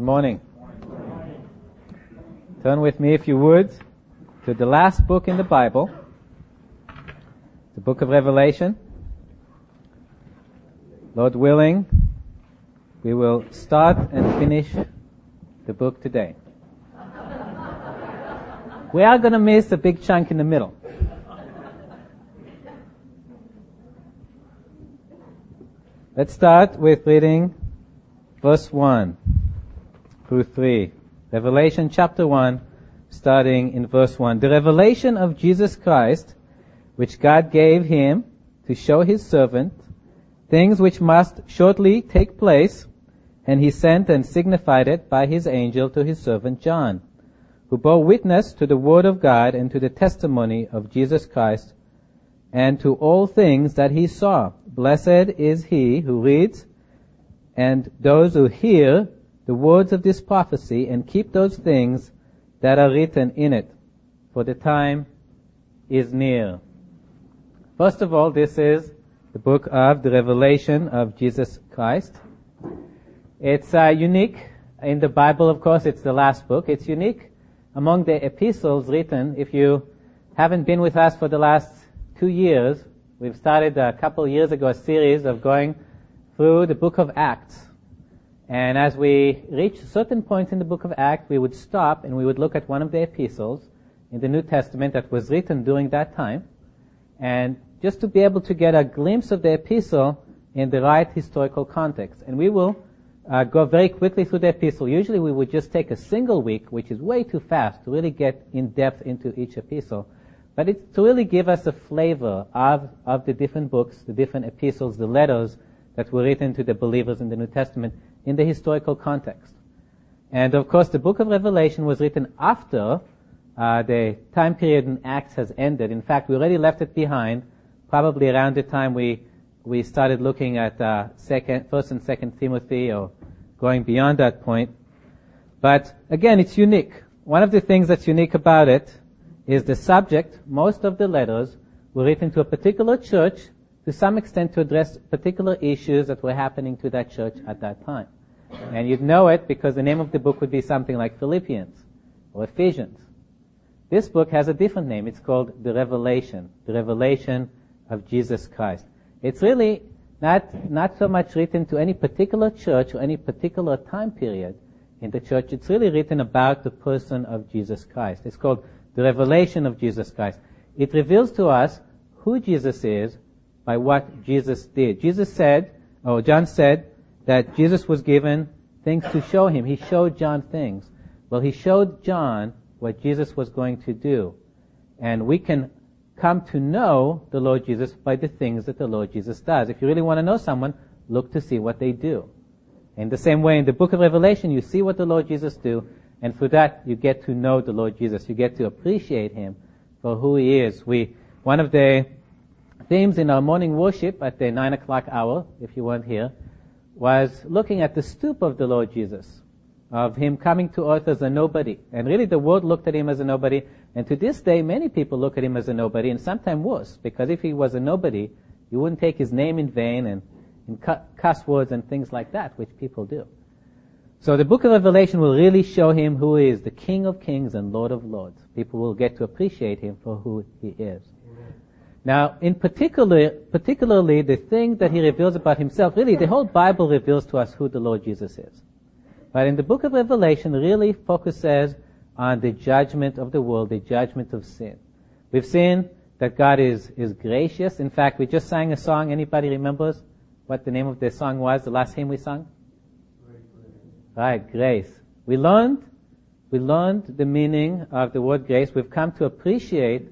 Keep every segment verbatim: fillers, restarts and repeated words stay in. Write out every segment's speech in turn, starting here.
Good morning. Turn with me, if you would, to the last book in the Bible, the book of Revelation. Lord willing, we will start and finish the book today. We are going to miss a big chunk in the middle. Let's start with reading verse one through three. Revelation chapter one, starting in verse one. The revelation of Jesus Christ, which God gave him to show his servant, things which must shortly take place, and he sent and signified it by his angel to his servant John, who bore witness to the word of God and to the testimony of Jesus Christ, and to all things that he saw. Blessed is he who reads, and those who hear the words of this prophecy, and keep those things that are written in it, for the time is near. First of all, this is the book of the Revelation of Jesus Christ. It's uh, unique in the Bible, of course. It's the last book. It's unique among the epistles written. If you haven't been with us for the last two years, we've started a couple years ago a series of going through the book of Acts. And as we reach certain points in the book of Acts, we would stop and we would look at one of the epistles in the New Testament that was written during that time, and just to be able to get a glimpse of the epistle in the right historical context. And we will uh, go very quickly through the epistle. Usually we would just take a single week, which is way too fast to really get in depth into each epistle. But it's to really give us a flavor of, of the different books, the different epistles, the letters that were written to the believers in the New Testament in the historical context. And of course the book of Revelation was written after uh, the time period in Acts has ended. In fact, we already left it behind probably around the time we we started looking at uh, second, First and Second Timothy, or going beyond that point. But again, it's unique. One of the things that's unique about it is the subject. Most of the letters were written to a particular church, to some extent to address particular issues that were happening to that church at that time. And you'd know it because the name of the book would be something like Philippians or Ephesians. This book has a different name. It's called The Revelation, The Revelation of Jesus Christ. It's really not not so much written to any particular church or any particular time period in the church. It's really written about the person of Jesus Christ. It's called The Revelation of Jesus Christ. It reveals to us who Jesus is by what Jesus did. Jesus said, or John said, that Jesus was given things to show him. He showed John things. Well, he showed John what Jesus was going to do. And we can come to know the Lord Jesus by the things that the Lord Jesus does. If you really want to know someone, look to see what they do. In the same way, in the book of Revelation, you see what the Lord Jesus do. And through that, you get to know the Lord Jesus. You get to appreciate him for who he is. We, one of the themes in our morning worship at the nine o'clock hour, if you weren't here, was looking at the stoop of the Lord Jesus, of him coming to earth as a nobody. And really the world looked at him as a nobody. And to this day, many people look at him as a nobody, and sometimes worse, because if he was a nobody, you wouldn't take his name in vain and, and cuss words and things like that, which people do. So the book of Revelation will really show him who he is, the King of Kings and Lord of Lords. People will get to appreciate him for who he is. Amen. Now, in particular, particularly the thing that he reveals about himself, really the whole Bible reveals to us who the Lord Jesus is. But in the book of Revelation really focuses on the judgment of the world, the judgment of sin. We've seen that God is, is gracious. In fact, we just sang a song. Anybody remembers what the name of the song was, the last hymn we sung? Right, grace. We learned, we learned the meaning of the word grace. We've come to appreciate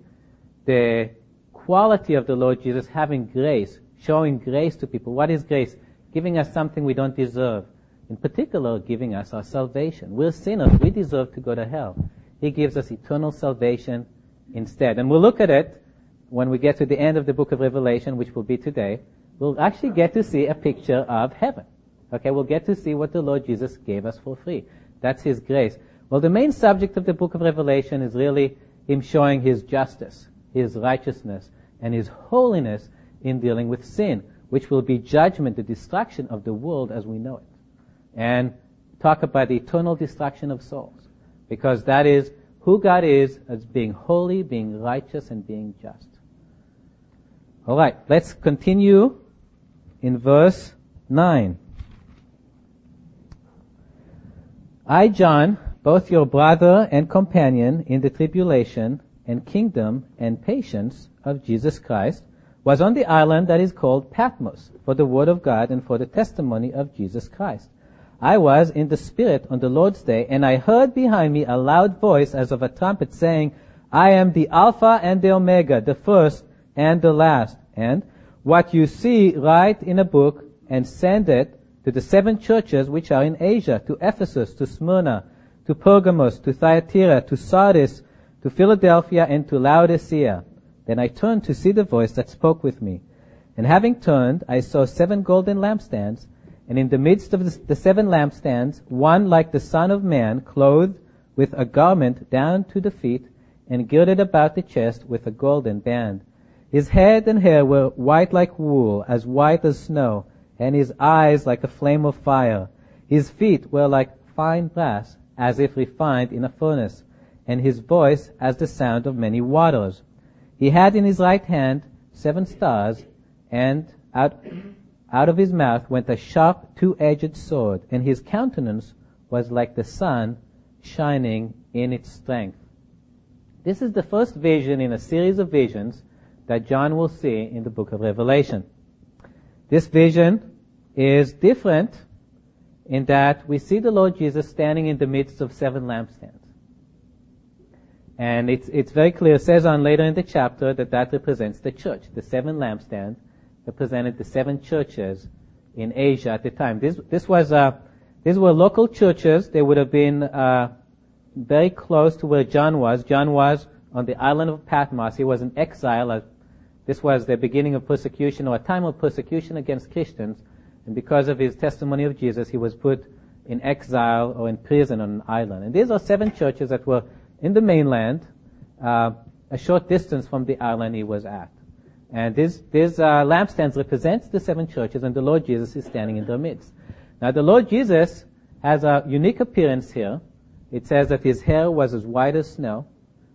the quality of the Lord Jesus having grace, showing grace to people. What is grace? Giving us something we don't deserve. In particular, giving us our salvation. We're sinners. We deserve to go to hell. He gives us eternal salvation instead. And we'll look at it when we get to the end of the book of Revelation, which will be today. We'll actually get to see a picture of heaven. Okay, we'll get to see what the Lord Jesus gave us for free. That's his grace. Well, the main subject of the book of Revelation is really him showing his justice, his righteousness, and his holiness in dealing with sin, which will be judgment, the destruction of the world as we know it. And talk about the eternal destruction of souls, because that is who God is, as being holy, being righteous, and being just. All right, let's continue in verse nine. I, John, both your brother and companion in the tribulation and kingdom and patience of Jesus Christ, was on the island that is called Patmos, for the word of God and for the testimony of Jesus Christ. I was in the Spirit on the Lord's day, and I heard behind me a loud voice as of a trumpet saying, I am the Alpha and the Omega, the first and the last. And what you see, write in a book and send it to the seven churches which are in Asia, to Ephesus, to Smyrna, to Pergamos, to Thyatira, to Sardis, to Philadelphia, and to Laodicea. Then I turned to see the voice that spoke with me. And having turned, I saw seven golden lampstands, and in the midst of the seven lampstands, one like the Son of Man, clothed with a garment down to the feet, and girded about the chest with a golden band. His head and hair were white like wool, as white as snow, and his eyes like a flame of fire. His feet were like fine brass, as if refined in a furnace, and his voice as the sound of many waters. He had in his right hand seven stars, and out Out of his mouth went a sharp, two-edged sword, and his countenance was like the sun shining in its strength. This is the first vision in a series of visions that John will see in the book of Revelation. This vision is different in that we see the Lord Jesus standing in the midst of seven lampstands. And it's, it's very clear, it says on later in the chapter, that that represents the church, the seven lampstands. Represented the seven churches in Asia at the time. This, this was, uh, these were local churches. They would have been uh, very close to where John was. John was on the island of Patmos. He was in exile. This was the beginning of persecution, or a time of persecution against Christians. And because of his testimony of Jesus, he was put in exile or in prison on an island. And these are seven churches that were in the mainland, uh, a short distance from the island he was at. And this, this uh, lampstands represents the seven churches, and the Lord Jesus is standing in their midst. Now, the Lord Jesus has a unique appearance here. It says that his hair was as white as snow,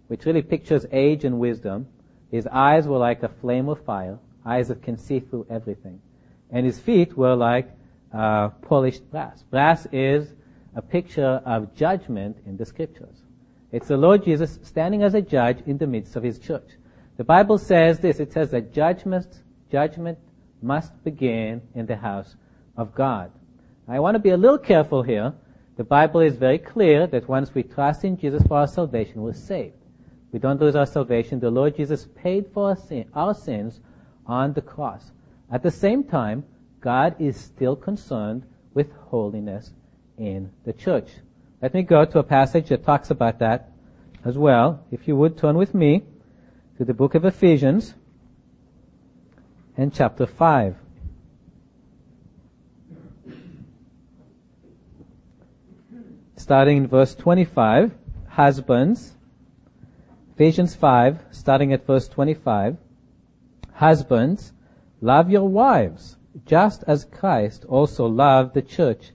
which really pictures age and wisdom. His eyes were like a flame of fire, eyes that can see through everything. And his feet were like uh, polished brass. Brass is a picture of judgment in the Scriptures. It's the Lord Jesus standing as a judge in the midst of his church. The Bible says this, it says that judgment, judgment must begin in the house of God. I want to be a little careful here. The Bible is very clear that once we trust in Jesus for our salvation, we're saved. We don't lose our salvation. The Lord Jesus paid for our, sin, our sins on the cross. At the same time, God is still concerned with holiness in the church. Let me go to a passage that talks about that as well. If you would, turn with me to the book of Ephesians and chapter five. Starting in verse twenty-five, husbands, Ephesians five, starting at verse twenty-five, husbands, love your wives, just as Christ also loved the church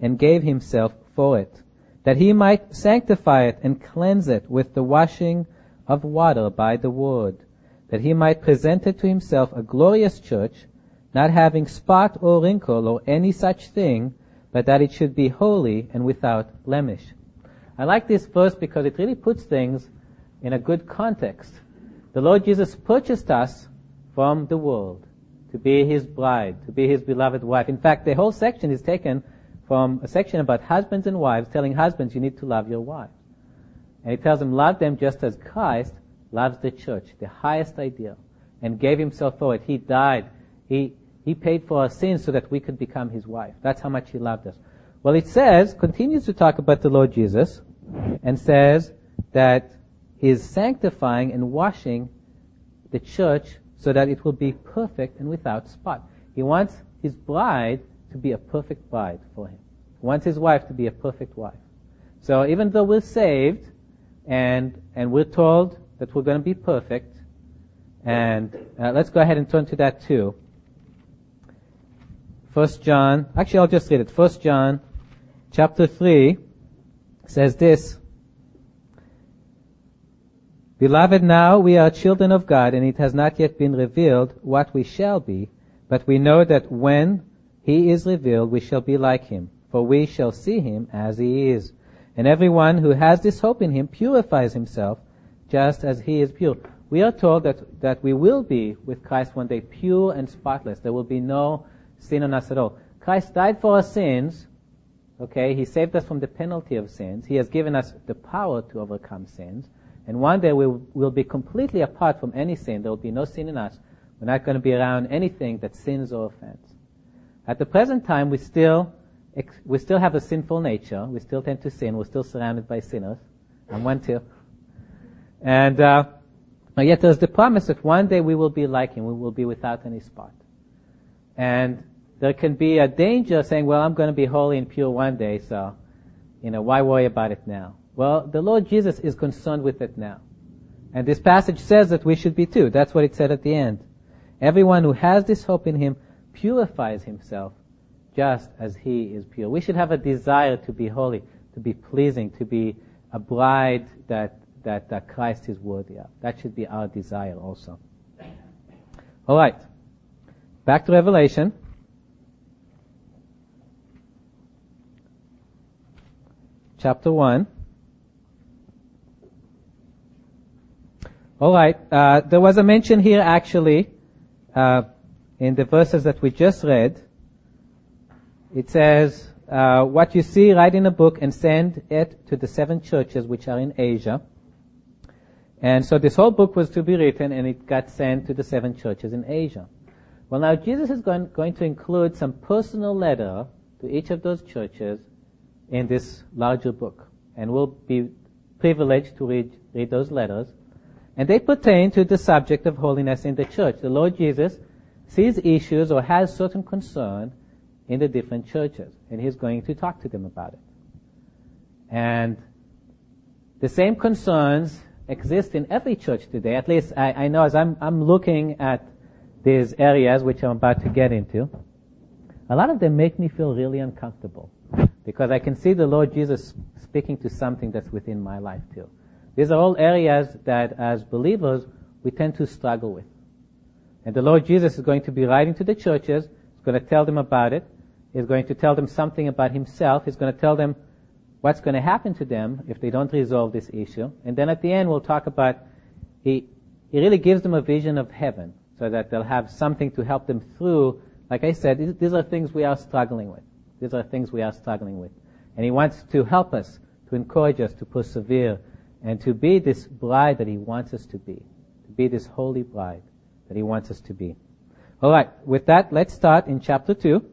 and gave himself for it, that he might sanctify it and cleanse it with the washing of water by the word, that he might present it to himself a glorious church, not having spot or wrinkle or any such thing, but that it should be holy and without blemish. I like this verse because it really puts things in a good context. The Lord Jesus purchased us from the world to be his bride, to be his beloved wife. In fact, the whole section is taken from a section about husbands and wives, telling husbands you need to love your wife. And he tells them, love them just as Christ loves the church, the highest ideal, and gave himself for it. He died. He he paid for our sins so that we could become his wife. That's how much he loved us. Well, it says, continues to talk about the Lord Jesus, and says that he is sanctifying and washing the church so that it will be perfect and without spot. He wants his bride to be a perfect bride for him. He wants his wife to be a perfect wife. So even though we're saved, And and we're told that we're going to be perfect. And uh, let's go ahead and turn to that too. First John, actually I'll just read it. First John chapter three says this: Beloved, now we are children of God, and it has not yet been revealed what we shall be, but we know that when he is revealed, we shall be like him, for we shall see him as he is. And everyone who has this hope in him purifies himself just as he is pure. We are told that, that we will be with Christ one day pure and spotless. There will be no sin on us at all. Christ died for our sins. Okay, he saved us from the penalty of sins. He has given us the power to overcome sins. And one day we will be completely apart from any sin. There will be no sin in us. We're not going to be around anything that sins or offends. At the present time, we still we still have a sinful nature. We still tend to sin. We're still surrounded by sinners. I'm one too. And uh, yet there's the promise that one day we will be like him. We will be without any spot. And there can be a danger saying, well, I'm going to be holy and pure one day, so, you know, why worry about it now? Well, the Lord Jesus is concerned with it now. And this passage says that we should be too. That's what it said at the end. Everyone who has this hope in him purifies himself just as he is pure. We should have a desire to be holy, to be pleasing, to be a bride that that, that Christ is worthy of. That should be our desire also. All right. Back to Revelation. Chapter one. All right. Uh, there was a mention here actually uh, in the verses that we just read. It says, uh, what you see, write in a book and send it to the seven churches which are in Asia. And so this whole book was to be written, and it got sent to the seven churches in Asia. Well, now Jesus is going, going to include some personal letter to each of those churches in this larger book. And we'll be privileged to read, read those letters. And they pertain to the subject of holiness in the church. The Lord Jesus sees issues or has certain concern in the different churches, and he's going to talk to them about it. And the same concerns exist in every church today. At least I, I know as I'm, I'm looking at these areas which I'm about to get into, a lot of them make me feel really uncomfortable because I can see the Lord Jesus speaking to something that's within my life too. These are all areas that as believers we tend to struggle with. And the Lord Jesus is going to be writing to the churches. He's going to tell them about it. He's going to tell them something about himself. He's going to tell them what's going to happen to them if they don't resolve this issue. And then at the end we'll talk about, he he really gives them a vision of heaven so that they'll have something to help them through. Like I said, these, these are things we are struggling with. These are things we are struggling with. And he wants to help us, to encourage us, to persevere, and to be this bride that he wants us to be, to be this holy bride that he wants us to be. All right, with that, let's start in chapter two.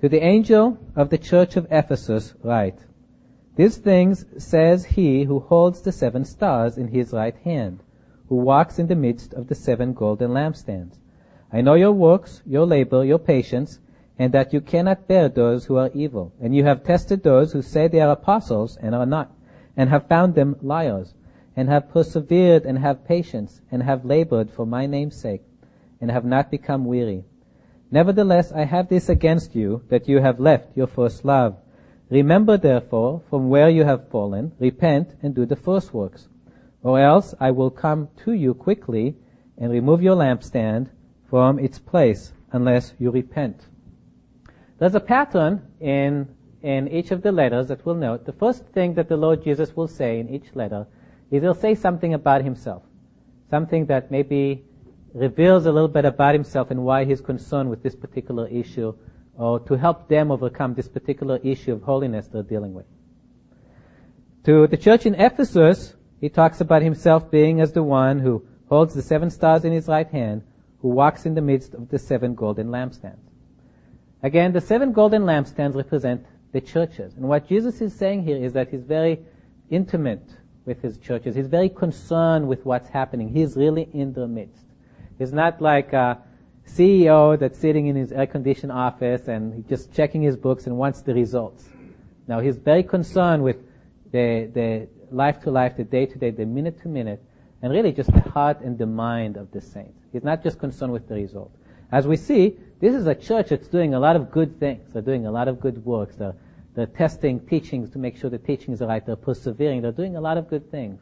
To the angel of the church of Ephesus write, These things says he who holds the seven stars in his right hand, who walks in the midst of the seven golden lampstands. I know your works, your labor, your patience, and that you cannot bear those who are evil. And you have tested those who say they are apostles and are not, and have found them liars, and have persevered and have patience, and have labored for my name's sake, and have not become weary. Nevertheless, I have this against you, that you have left your first love. Remember, therefore, from where you have fallen, repent and do the first works. Or else I will come to you quickly and remove your lampstand from its place, unless you repent. There's a pattern in in each of the letters that we'll note. The first thing that the Lord Jesus will say in each letter is he'll say something about himself, something that maybe reveals a little bit about himself and why he's concerned with this particular issue, or to help them overcome this particular issue of holiness they're dealing with. To the church in Ephesus, he talks about himself being as the one who holds the seven stars in his right hand, who walks in the midst of the seven golden lampstands. Again, the seven golden lampstands represent the churches. And what Jesus is saying here is that he's very intimate with his churches. He's very concerned with what's happening. He's really in the midst. He's not like a C E O that's sitting in his air-conditioned office and just checking his books and wants the results. Now, he's very concerned with the the life-to-life, the day-to-day, the minute-to-minute, and really just the heart and the mind of the saints. He's not just concerned with the result. As we see, this is a church that's doing a lot of good things. They're doing a lot of good works. They're, they're testing teachings to make sure the teachings are right. They're persevering. They're doing a lot of good things.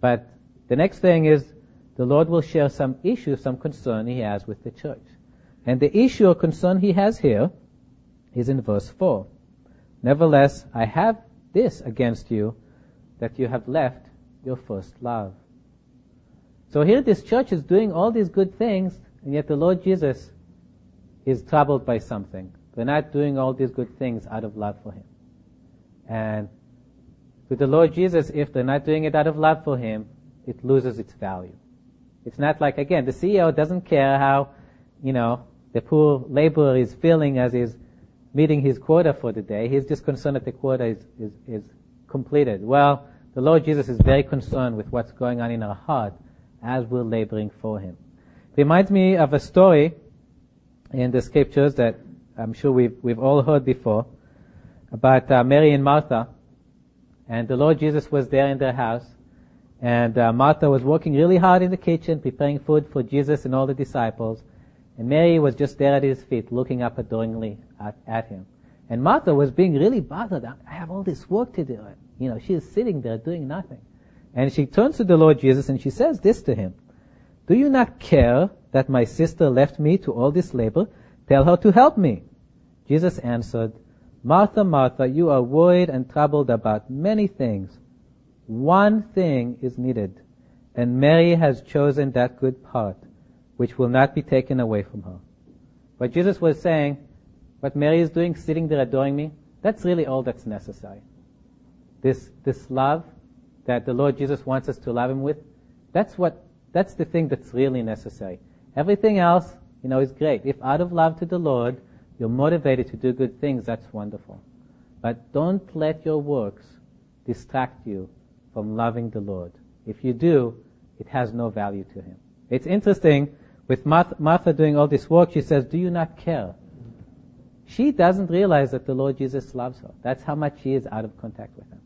But the next thing is the Lord will share some issue, some concern he has with the church. And the issue or concern he has here is in verse four. Nevertheless, I have this against you, that you have left your first love. So here this church is doing all these good things, and yet the Lord Jesus is troubled by something. They're not doing all these good things out of love for him. And with the Lord Jesus, if they're not doing it out of love for him, it loses its value. It's not like, again, the C E O doesn't care how, you know, the poor laborer is feeling as he's meeting his quota for the day. He's just concerned that the quota is, is, is completed. Well, the Lord Jesus is very concerned with what's going on in our heart as we're laboring for him. It reminds me of a story in the scriptures that I'm sure we've, we've all heard before about uh, Mary and Martha. And the Lord Jesus was there in their house. And uh, Martha was working really hard in the kitchen, preparing food for Jesus and all the disciples. And Mary was just there at his feet, looking up adoringly at, at him. And Martha was being really bothered. I have all this work to do. You know, she is sitting there doing nothing. And she turns to the Lord Jesus and she says this to him. Do you not care that my sister left me to all this labor? Tell her to help me. Jesus answered, Martha, Martha, you are worried and troubled about many things. One thing is needed, and Mary has chosen that good part, which will not be taken away from her. But Jesus was saying, what Mary is doing, sitting there adoring me, that's really all that's necessary. This, this love that the Lord Jesus wants us to love him with, that's what, that's the thing that's really necessary. Everything else, you know, is great. If out of love to the Lord, you're motivated to do good things, that's wonderful. But don't let your works distract you from loving the Lord. If you do, it has no value to him. It's interesting, with Martha, Martha doing all this work, she says, do you not care? She doesn't realize that the Lord Jesus loves her. That's how much she is out of contact with him.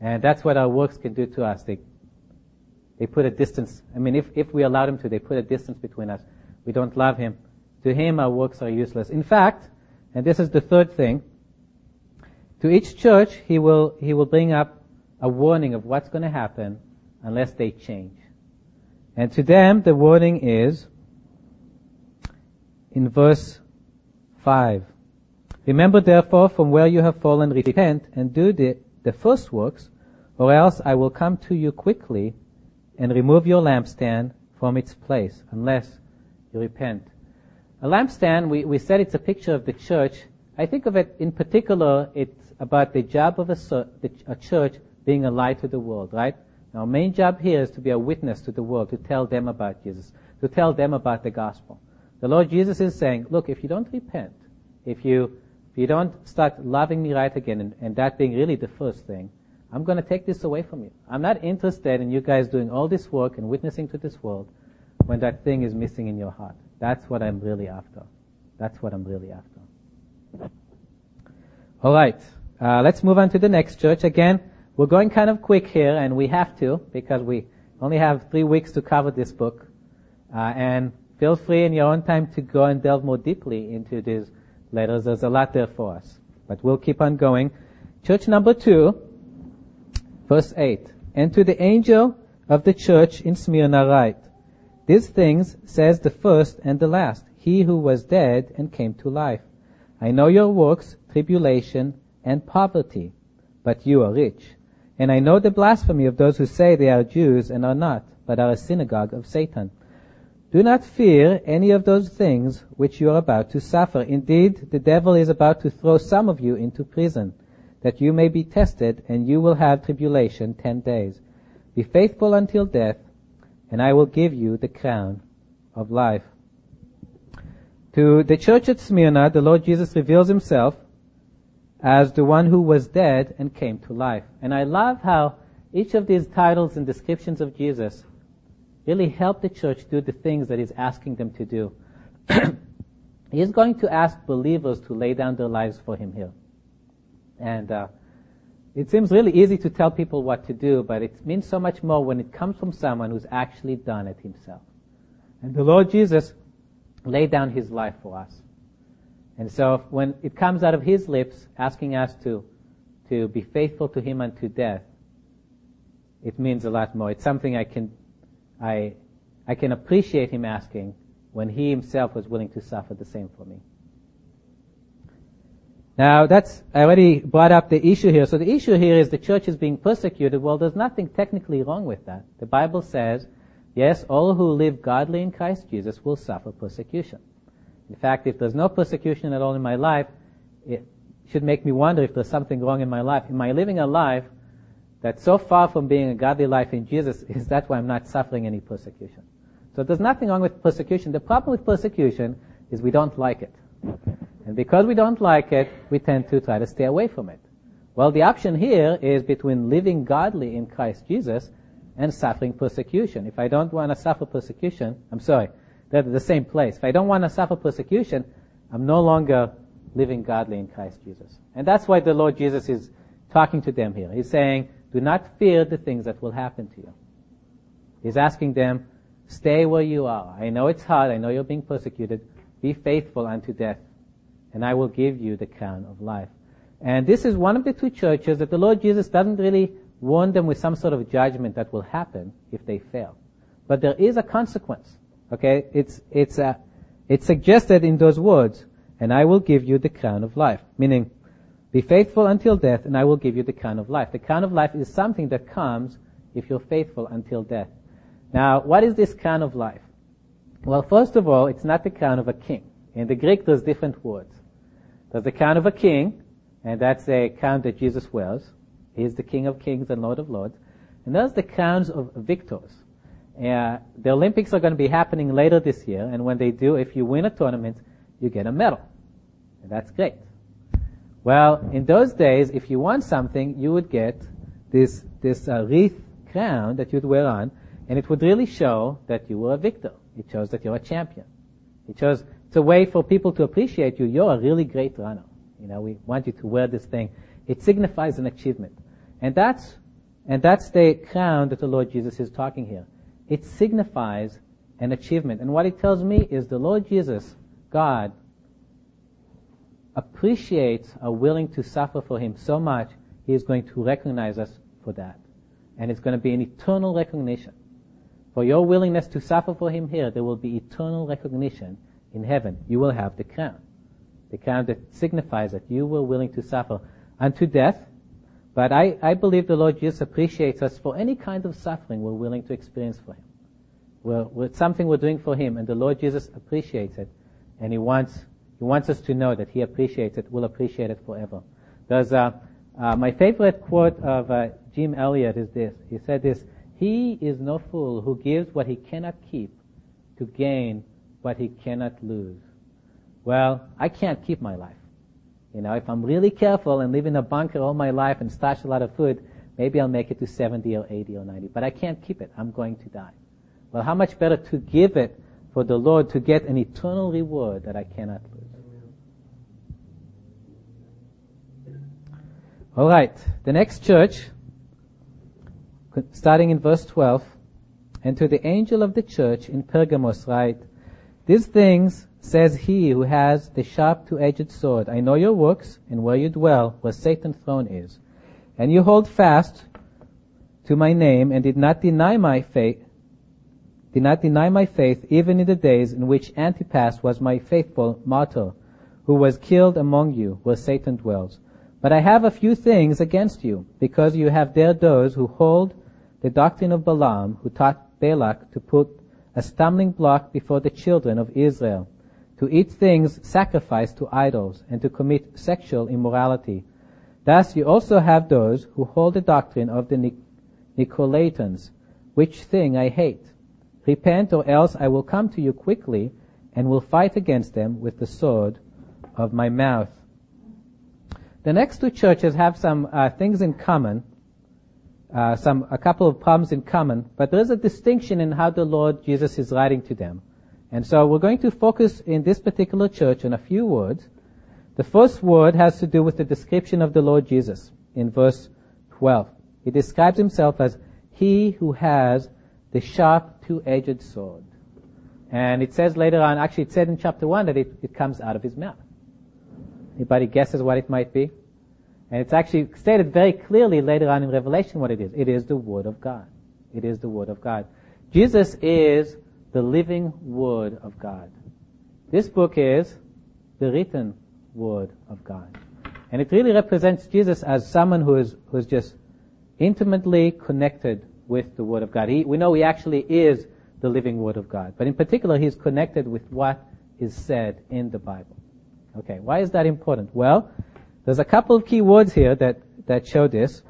And that's what our works can do to us. They, they put a distance. I mean, if, if we allow them to, they put a distance between us. We don't love him. To him, our works are useless. In fact, and this is the third thing, to each church, he will, he will bring up a warning of what's going to happen unless they change. And to them, the warning is in verse five. Remember, therefore, from where you have fallen, repent and do the, the first works, or else I will come to you quickly and remove your lampstand from its place, unless you repent. A lampstand, we, we said it's a picture of the church. I think of it in particular, it's about the job of a, a church being a light to the world, right? Our main job here is to be a witness to the world, to tell them about Jesus, to tell them about the gospel. The Lord Jesus is saying, look, if you don't repent, if you if you don't start loving me right again, and, and that being really the first thing, I'm going to take this away from you. I'm not interested in you guys doing all this work and witnessing to this world when that thing is missing in your heart. That's what I'm really after. That's what I'm really after. All right, uh, let's move on to the next church. Again, we're going kind of quick here, and we have to, because we only have three weeks to cover this book. Uh, and feel free in your own time to go and delve more deeply into these letters. There's a lot there for us. But we'll keep on going. Church number two, verse eight. And to the angel of the church in Smyrna write, these things says the first and the last, he who was dead and came to life. I know your works, tribulation, and poverty, but you are rich. And I know the blasphemy of those who say they are Jews and are not, but are a synagogue of Satan. Do not fear any of those things which you are about to suffer. Indeed, the devil is about to throw some of you into prison, that you may be tested, and you will have tribulation ten days. Be faithful until death, and I will give you the crown of life. To the church at Smyrna, the Lord Jesus reveals himself as the one who was dead and came to life. And I love how each of these titles and descriptions of Jesus really help the church do the things that he's asking them to do. He's going to ask believers to lay down their lives for him here. And uh, it seems really easy to tell people what to do, but it means so much more when it comes from someone who's actually done it himself. And the Lord Jesus laid down his life for us. And so when it comes out of his lips asking us to to be faithful to him unto death, it means a lot more. It's something I can I I can appreciate him asking when he himself was willing to suffer the same for me. Now, that's, I already brought up the issue here. So the issue here is the church is being persecuted. Well, there's nothing technically wrong with that. The Bible says, yes, all who live godly in Christ Jesus will suffer persecution. In fact, if there's no persecution at all in my life, it should make me wonder if there's something wrong in my life. Am I living a life that's so far from being a godly life in Jesus? Is that why I'm not suffering any persecution? So there's nothing wrong with persecution. The problem with persecution is we don't like it. And because we don't like it, we tend to try to stay away from it. Well, the option here is between living godly in Christ Jesus and suffering persecution. If I don't want to suffer persecution, I'm sorry, they're the same place. If I don't want to suffer persecution, I'm no longer living godly in Christ Jesus. And that's why the Lord Jesus is talking to them here. He's saying, do not fear the things that will happen to you. He's asking them, stay where you are. I know it's hard. I know you're being persecuted. Be faithful unto death, and I will give you the crown of life. And this is one of the two churches that the Lord Jesus doesn't really warn them with some sort of judgment that will happen if they fail. But there is a consequence. Okay? It's, it's, uh, it's suggested in those words, and I will give you the crown of life. Meaning, be faithful until death, and I will give you the crown of life. The crown of life is something that comes if you're faithful until death. Now, what is this crown of life? Well, first of all, it's not the crown of a king. In the Greek, there's different words. There's the crown of a king, and that's a crown that Jesus wears. He's the King of Kings and Lord of Lords. And there's the crowns of victors. Uh, the Olympics are going to be happening later this year, and when they do, if you win a tournament, you get a medal. And that's great. Well, in those days, if you won something, you would get this, this uh, wreath crown that you'd wear on, and it would really show that you were a victor. It shows that you're a champion. It shows... It's a way for people to appreciate you. You're a really great runner. You know, we want you to wear this thing. It signifies an achievement. And that's, and that's the crown that the Lord Jesus is talking here. It signifies an achievement. And what it tells me is the Lord Jesus, God, appreciates our willing to suffer for Him so much, He is going to recognize us for that. And it's going to be an eternal recognition. For your willingness to suffer for Him here, there will be eternal recognition in heaven. You will have the crown. The crown that signifies that you were willing to suffer unto death. But I, I believe the Lord Jesus appreciates us for any kind of suffering we're willing to experience for Him. We're, we're, it's something we're doing for Him, and the Lord Jesus appreciates it. And He wants He wants us to know that He appreciates it, will appreciate it forever. There's uh, uh, my favorite quote of uh, Jim Elliot is this. He said this, "He is no fool who gives what he cannot keep to gain what he cannot lose." Well, I can't keep my life. You know, if I'm really careful and live in a bunker all my life and stash a lot of food, maybe I'll make it to seventy or eighty or ninety. But I can't keep it. I'm going to die. Well, how much better to give it for the Lord to get an eternal reward that I cannot lose. All right. The next church, starting in verse twelve, "And to the angel of the church in Pergamos write, these things says he who has the sharp two-edged sword. I know your works and where you dwell, where Satan's throne is. And you hold fast to my name and did not deny my faith, did not deny my faith even in the days in which Antipas was my faithful martyr, who was killed among you, where Satan dwells. But I have a few things against you, because you have there those who hold the doctrine of Balaam, who taught Balak to put a stumbling block before the children of Israel, to eat things sacrificed to idols, and to commit sexual immorality. Thus you also have those who hold the doctrine of the Nicolaitans, which thing I hate. Repent, or else I will come to you quickly, and will fight against them with the sword of my mouth." The next two churches have some uh, things in common. Uh, some, a couple of problems in common, but there is a distinction in how the Lord Jesus is writing to them. And so we're going to focus in this particular church on a few words. The first word has to do with the description of the Lord Jesus in verse twelve. He describes himself as he who has the sharp two-edged sword. And it says later on, actually it said in chapter one that it, it comes out of his mouth. Anybody guesses what it might be? And it's actually stated very clearly later on in Revelation what it is. It is the Word of God. It is the Word of God. Jesus is the living Word of God. This book is the written Word of God. And it really represents Jesus as someone who is, who is just intimately connected with the Word of God. He, we know he actually is the living Word of God. But in particular, he's connected with what is said in the Bible. Okay, why is that important? Well, there's a couple of key words here that, that show this.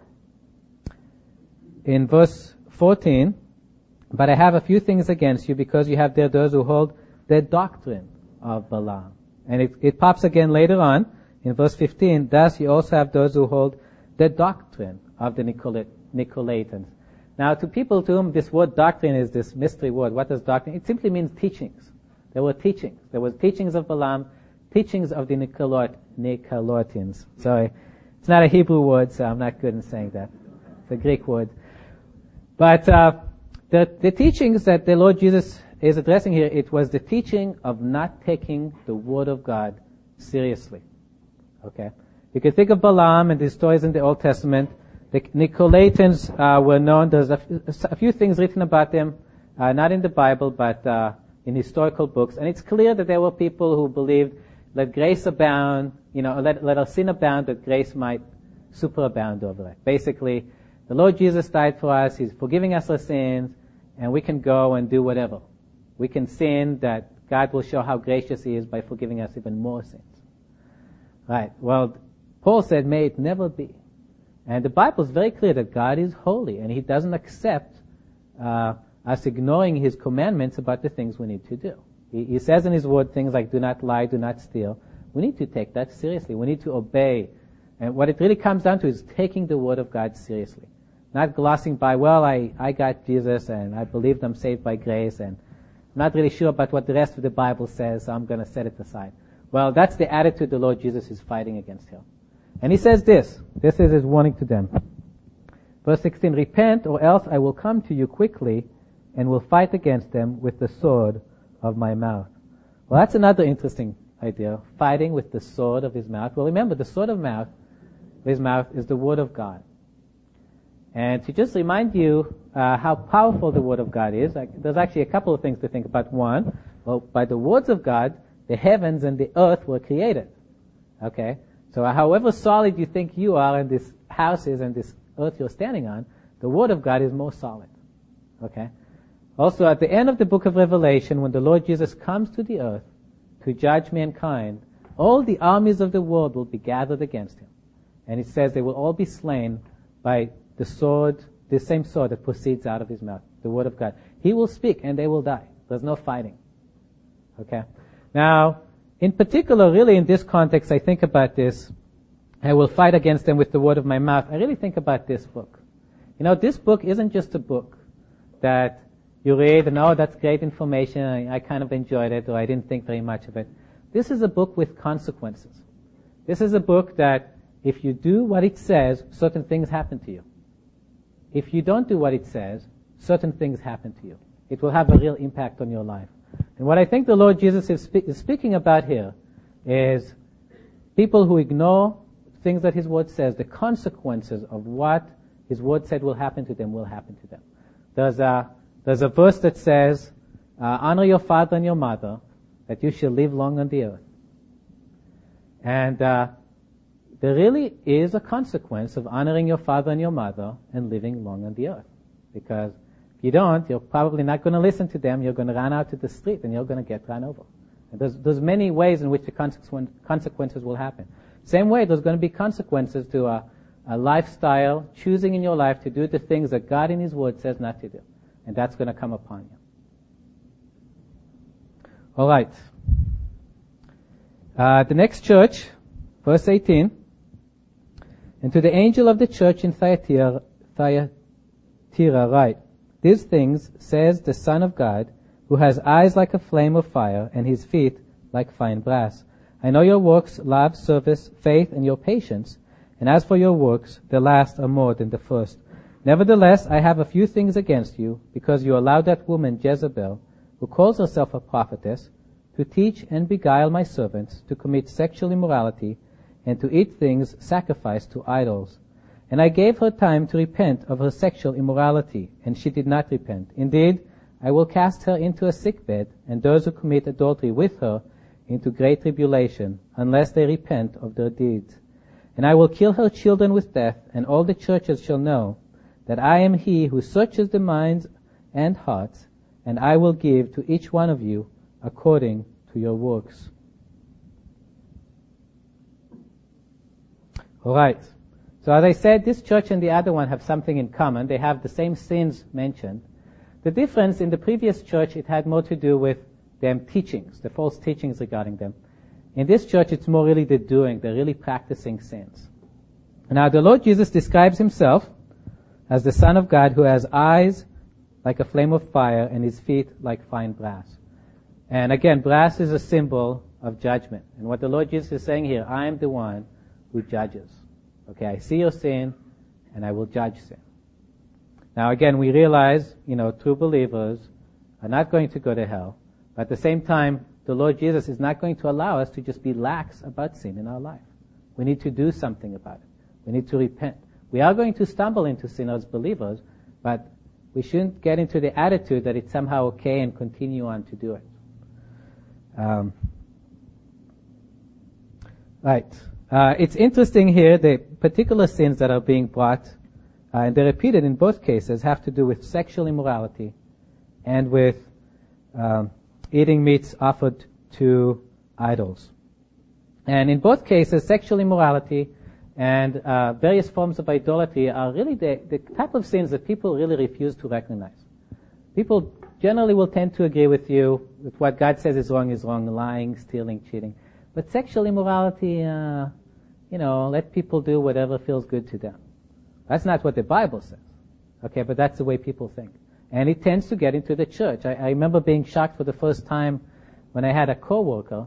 In verse fourteen, but I have a few things against you because you have there those who hold their doctrine of Balaam. And it, it pops again later on in verse fifteen, thus you also have those who hold the doctrine of the Nicola, Nicolaitans. Now to people to whom this word doctrine is this mystery word, what does doctrine? It simply means teachings. There were teachings. There were teachings of Balaam, teachings of the Nicolaitans. Nicolaitans. Sorry. It's not a Hebrew word, so I'm not good in saying that. It's a Greek word. But uh the, the teachings that the Lord Jesus is addressing here, it was the teaching of not taking the Word of God seriously. Okay? You can think of Balaam and his stories in the Old Testament. The Nicolaitans uh, were known. There's a, f- a few things written about them, uh, not in the Bible, but uh in historical books. And it's clear that there were people who believed let grace abound, you know, let, let our sin abound that grace might superabound over it. Basically, the Lord Jesus died for us, he's forgiving us our sins, and we can go and do whatever. We can sin that God will show how gracious he is by forgiving us even more sins. Right, well, Paul said, may it never be. And the Bible is very clear that God is holy, and he doesn't accept uh, us ignoring his commandments about the things we need to do. He says in his word things like do not lie, do not steal. We need to take that seriously. We need to obey. And what it really comes down to is taking the word of God seriously. Not glossing by, well, I, I got Jesus and I believe I'm saved by grace and I'm not really sure about what the rest of the Bible says, so I'm going to set it aside. Well, that's the attitude the Lord Jesus is fighting against here. And he says this. This is his warning to them. Verse sixteen, repent or else I will come to you quickly and will fight against them with the sword of my mouth. Well, that's another interesting idea, fighting with the sword of his mouth. Well, remember, the sword of mouth, his mouth is the Word of God. And to just remind you uh, how powerful the Word of God is, like, there's actually a couple of things to think about. One, well, by the words of God, the heavens and the earth were created. Okay? So however solid you think you are and this house is and this earth you're standing on, the Word of God is more solid. Okay? Also, at the end of the book of Revelation, when the Lord Jesus comes to the earth to judge mankind, all the armies of the world will be gathered against him. And it says they will all be slain by the sword, the same sword that proceeds out of his mouth, the word of God. He will speak and they will die. There's no fighting. Okay? Now, in particular, really in this context, I think about this, I will fight against them with the word of my mouth. I really think about this book. You know, this book isn't just a book that you read, and oh, that's great information, I, I kind of enjoyed it, or I didn't think very much of it. This is a book with consequences. This is a book that if you do what it says, certain things happen to you. If you don't do what it says, certain things happen to you. It will have a real impact on your life. And what I think the Lord Jesus is, spe- is speaking about here is people who ignore things that his word says, the consequences of what his word said will happen to them will happen to them. There's a There's a verse that says, uh, honor your father and your mother, that you shall live long on the earth. And uh, there really is a consequence of honoring your father and your mother and living long on the earth. Because if you don't, you're probably not going to listen to them, you're going to run out to the street and you're going to get run over. And there's, there's many ways in which the consequence, consequences will happen. Same way, there's going to be consequences to a, a lifestyle, choosing in your life to do the things that God in his word says not to do. And that's going to come upon you. All right. Uh, the next church, verse eighteen. And to the angel of the church in Thyatira, Thyatira write, these things says the Son of God, who has eyes like a flame of fire and his feet like fine brass. I know your works, love, service, faith, and your patience. And as for your works, the last are more than the first. Nevertheless, I have a few things against you, because you allowed that woman Jezebel who calls herself a prophetess, to teach and beguile my servants, to commit sexual immorality, and to eat things sacrificed to idols. And I gave her time to repent of her sexual immorality, and she did not repent. Indeed, I will cast her into a sickbed, and those who commit adultery with her into great tribulation, unless they repent of their deeds. And I will kill her children with death, and all the churches shall know that I am he who searches the minds and hearts, and I will give to each one of you according to your works. All right. So as I said, this church and the other one have something in common. They have the same sins mentioned. The difference in the previous church, it had more to do with them teachings, the false teachings regarding them. In this church, it's more really the doing. They're really practicing sins. Now, the Lord Jesus describes himself as the Son of God who has eyes like a flame of fire and his feet like fine brass. And again, brass is a symbol of judgment. And what the Lord Jesus is saying here, I am the one who judges. Okay, I see your sin and I will judge sin. Now again, we realize, you know, true believers are not going to go to hell. But at the same time, the Lord Jesus is not going to allow us to just be lax about sin in our life. We need to do something about it. We need to repent. We are going to stumble into sin as believers, but we shouldn't get into the attitude that it's somehow okay and continue on to do it. Um, right. Uh, it's interesting here, the particular sins that are being brought, uh, and they're repeated in both cases, have to do with sexual immorality and with um, eating meats offered to idols. And in both cases, sexual immorality and uh, various forms of idolatry are really the, the type of sins that people really refuse to recognize. People generally will tend to agree with you with what God says is wrong is wrong, lying, stealing, cheating. But sexual immorality, uh, you know, let people do whatever feels good to them. That's not what the Bible says. Okay, but that's the way people think. And it tends to get into the church. I, I remember being shocked for the first time when I had a coworker,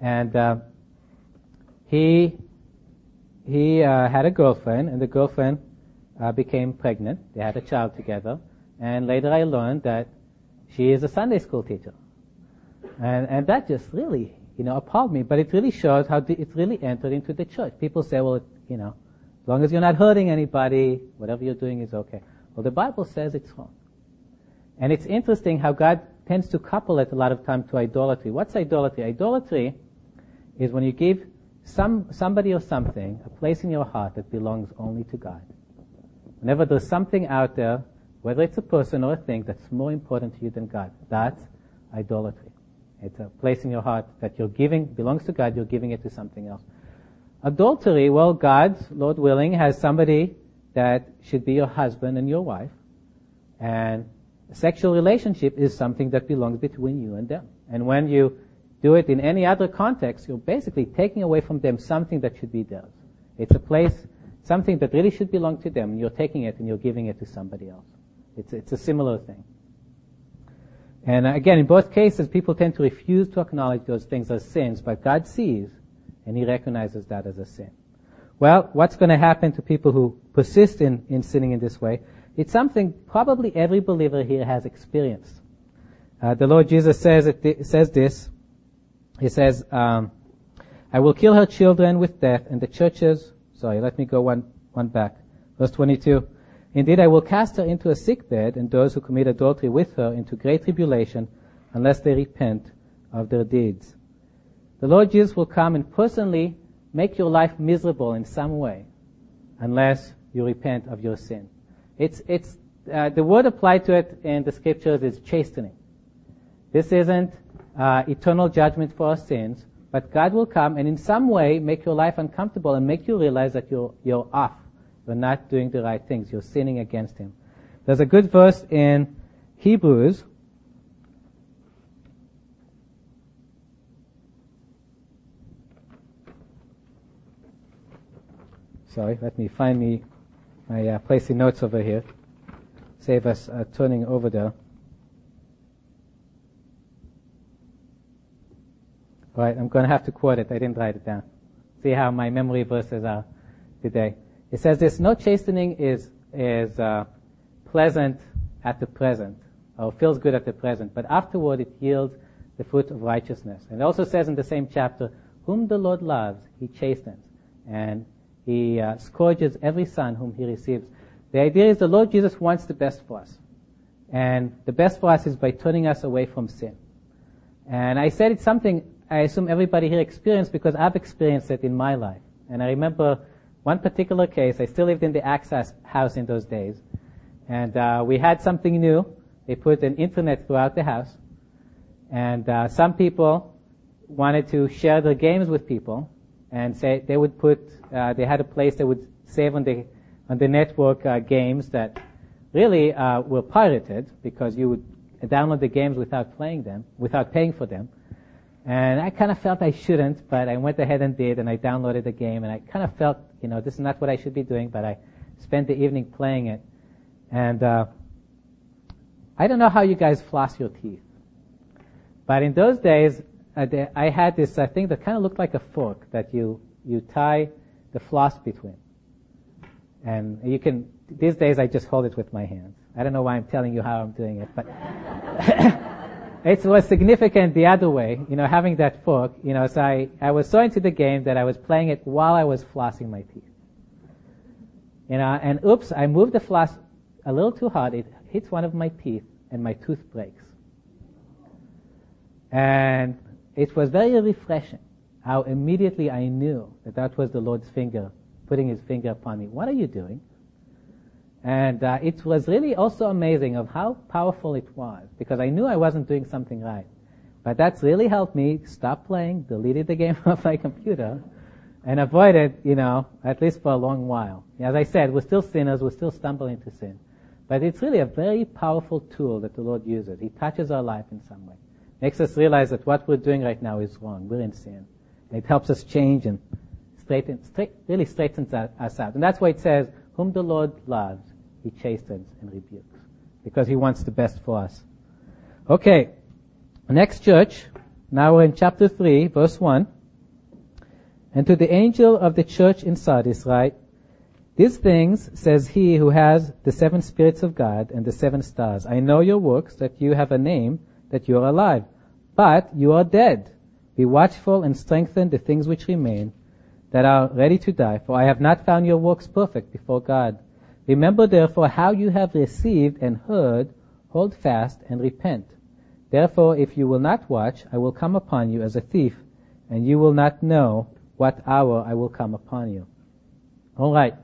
and uh, he he uh, had a girlfriend, and the girlfriend uh, became pregnant. They had a child together. And later I learned that she is a Sunday school teacher. And and that just really, you know, appalled me. But it really shows how it really entered into the church. People say, well, you know, as long as you're not hurting anybody, whatever you're doing is okay. Well, the Bible says it's wrong. And it's interesting how God tends to couple it a lot of time to idolatry. What's idolatry? Idolatry is when you give some somebody or something a place in your heart that belongs only to God. Whenever there's something out there, whether it's a person or a thing that's more important to you than God, that's idolatry. It's a place in your heart that you're giving, belongs to God, you're giving it to something else. Adultery, well, God, Lord willing, has somebody that should be your husband and your wife. And a sexual relationship is something that belongs between you and them. And when you do it in any other context, you're basically taking away from them something that should be theirs. It's a place, something that really should belong to them, and you're taking it and you're giving it to somebody else. It's it's a similar thing. And again, in both cases, people tend to refuse to acknowledge those things as sins, but God sees, and he recognizes that as a sin. Well, what's going to happen to people who persist in, in sinning in this way? It's something probably every believer here has experienced. Uh, the Lord Jesus says it th- says this. He says, um, I will kill her children with death, and the churches... Sorry, let me go one, one back. Verse twenty-two. Indeed, I will cast her into a sickbed, and those who commit adultery with her into great tribulation, unless they repent of their deeds. The Lord Jesus will come and personally make your life miserable in some way, unless you repent of your sin. It's it's uh, the word applied to it in the scriptures is chastening. This isn't uh, eternal judgment for our sins, but God will come and in some way make your life uncomfortable and make you realize that you're you're off. You're not doing the right things. You're sinning against him. There's a good verse in Hebrews. Sorry, let me find me my uh, place in notes over here. Save us uh, turning over there. All right, I'm going to have to quote it. I didn't write it down. See how my memory verses are today. It says this, no chastening is, is, uh, pleasant at the present. or feels good at the present, but afterward it yields the fruit of righteousness. And it also says in the same chapter, whom the Lord loves, he chastens, and he uh, scourges every son whom he receives. The idea is the Lord Jesus wants the best for us. And the best for us is by turning us away from sin. And I said it's something I assume everybody here experienced, because I've experienced it in my life. And I remember one particular case. I still lived in the Acts house in those days. And uh, we had something new. They put an internet throughout the house. And uh, some people wanted to share their games with people. And say they would put, uh, they had a place they would save on the on the network uh, games that really uh, were pirated, because you would download the games without playing them, without paying for them. And I kind of felt I shouldn't, but I went ahead and did, and I downloaded the game, and I kind of felt, you know, this is not what I should be doing, but I spent the evening playing it. And uh I don't know how you guys floss your teeth, but in those days, Uh, the, I had this uh, thing that kind of looked like a fork that you you tie the floss between, and you can. These days, I just hold it with my hands. I don't know why I'm telling you how I'm doing it, but it was significant the other way. You know, having that fork. You know, so I I was so into the game that I was playing it while I was flossing my teeth. You know, and oops, I moved the floss a little too hard. It hits one of my teeth, and my tooth breaks. And it was very refreshing how immediately I knew that that was the Lord's finger putting his finger upon me. What are you doing? And uh, it was really also amazing of how powerful it was, because I knew I wasn't doing something right. But that's really helped me stop playing, deleted the game off my computer, and avoided, you know, at least for a long while. As I said, we're still sinners, we're still stumbling into sin. But it's really a very powerful tool that the Lord uses. He touches our life in some way. Makes us realize that what we're doing right now is wrong. We're in sin. It helps us change and straighten, straight, really straightens us out. And that's why it says, whom the Lord loves, he chastens and rebukes, because he wants the best for us. Okay, next church. Now we're in chapter three, verse one. And to the angel of the church in Sardis write, these things says he who has the seven spirits of God and the seven stars. I know your works, that you have a name, that you are alive, but you are dead. Be watchful and strengthen the things which remain, that are ready to die, for I have not found your works perfect before God. Remember therefore how you have received and heard, hold fast and repent. Therefore, if you will not watch, I will come upon you as a thief, and you will not know what hour I will come upon you. All right.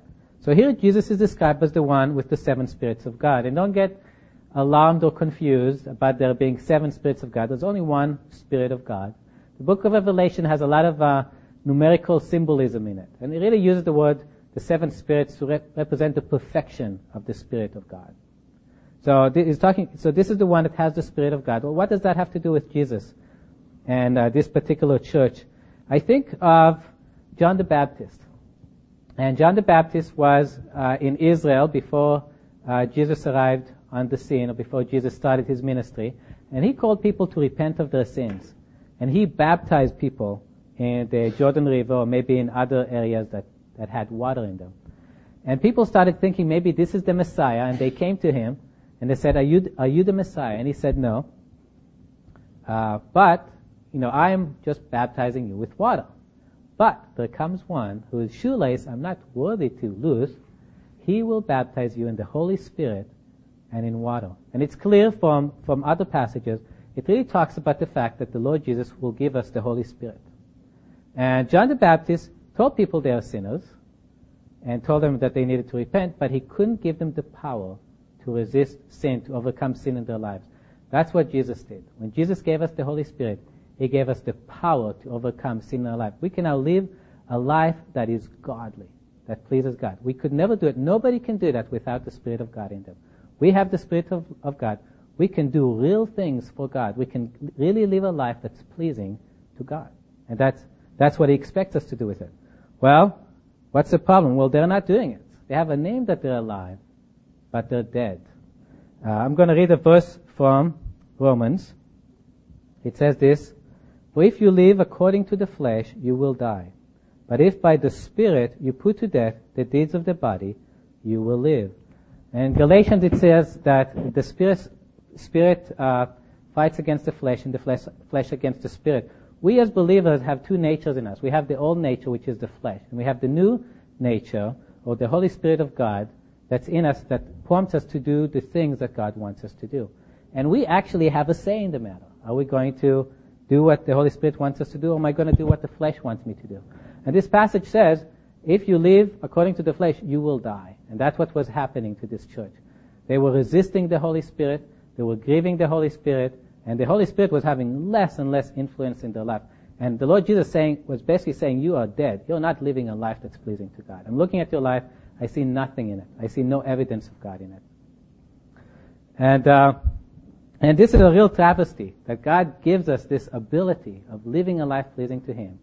So here Jesus is described as the one with the seven spirits of God. And don't get alarmed or confused about there being seven spirits of God. There's only one Spirit of God. The book of Revelation has a lot of uh, numerical symbolism in it. And it really uses the word, the seven spirits, to rep- represent the perfection of the Spirit of God. So th- he's talking, so this is the one that has the Spirit of God. Well, what does that have to do with Jesus and uh, this particular church? I think of John the Baptist. And John the Baptist was uh, in Israel before uh, Jesus arrived on the scene, or before Jesus started his ministry, and he called people to repent of their sins, and he baptized people in the Jordan River, or maybe in other areas that, that had water in them. And people started thinking maybe this is the Messiah, and they came to him and they said, are you are you the Messiah? And he said, no, uh, but you know, I am just baptizing you with water, but there comes one whose shoelace I'm not worthy to loose. He will baptize you in the Holy Spirit and in water. And it's clear from, from other passages, it really talks about the fact that the Lord Jesus will give us the Holy Spirit. And John the Baptist told people they are sinners and told them that they needed to repent, but he couldn't give them the power to resist sin, to overcome sin in their lives. That's what Jesus did. When Jesus gave us the Holy Spirit, he gave us the power to overcome sin in our life. We can now live a life that is godly, that pleases God. We could never do it. Nobody can do that without the Spirit of God in them. We have the Spirit of, of God. We can do real things for God. We can really live a life that's pleasing to God. And that's that's what he expects us to do with it. Well, what's the problem? Well, they're not doing it. They have a name that they're alive, but they're dead. Uh, I'm going to read a verse from Romans. It says this, for if you live according to the flesh, you will die. But if by the Spirit you put to death the deeds of the body, you will live. In Galatians it says that the Spirit spirit uh, fights against the flesh, and the flesh, flesh against the spirit. We as believers have two natures in us. We have the old nature, which is the flesh, and we have the new nature, or the Holy Spirit of God, that's in us, that prompts us to do the things that God wants us to do. And we actually have a say in the matter. Are we going to do what the Holy Spirit wants us to do, or am I going to do what the flesh wants me to do? And this passage says, if you live according to the flesh, you will die. And that's what was happening to this church. They were resisting the Holy Spirit, they were grieving the Holy Spirit, and the Holy Spirit was having less and less influence in their life. And the Lord Jesus saying was basically saying, you are dead. You're not living a life that's pleasing to God. I'm looking at your life, I see nothing in it. I see no evidence of God in it. And uh and this is a real travesty, that God gives us this ability of living a life pleasing to Him,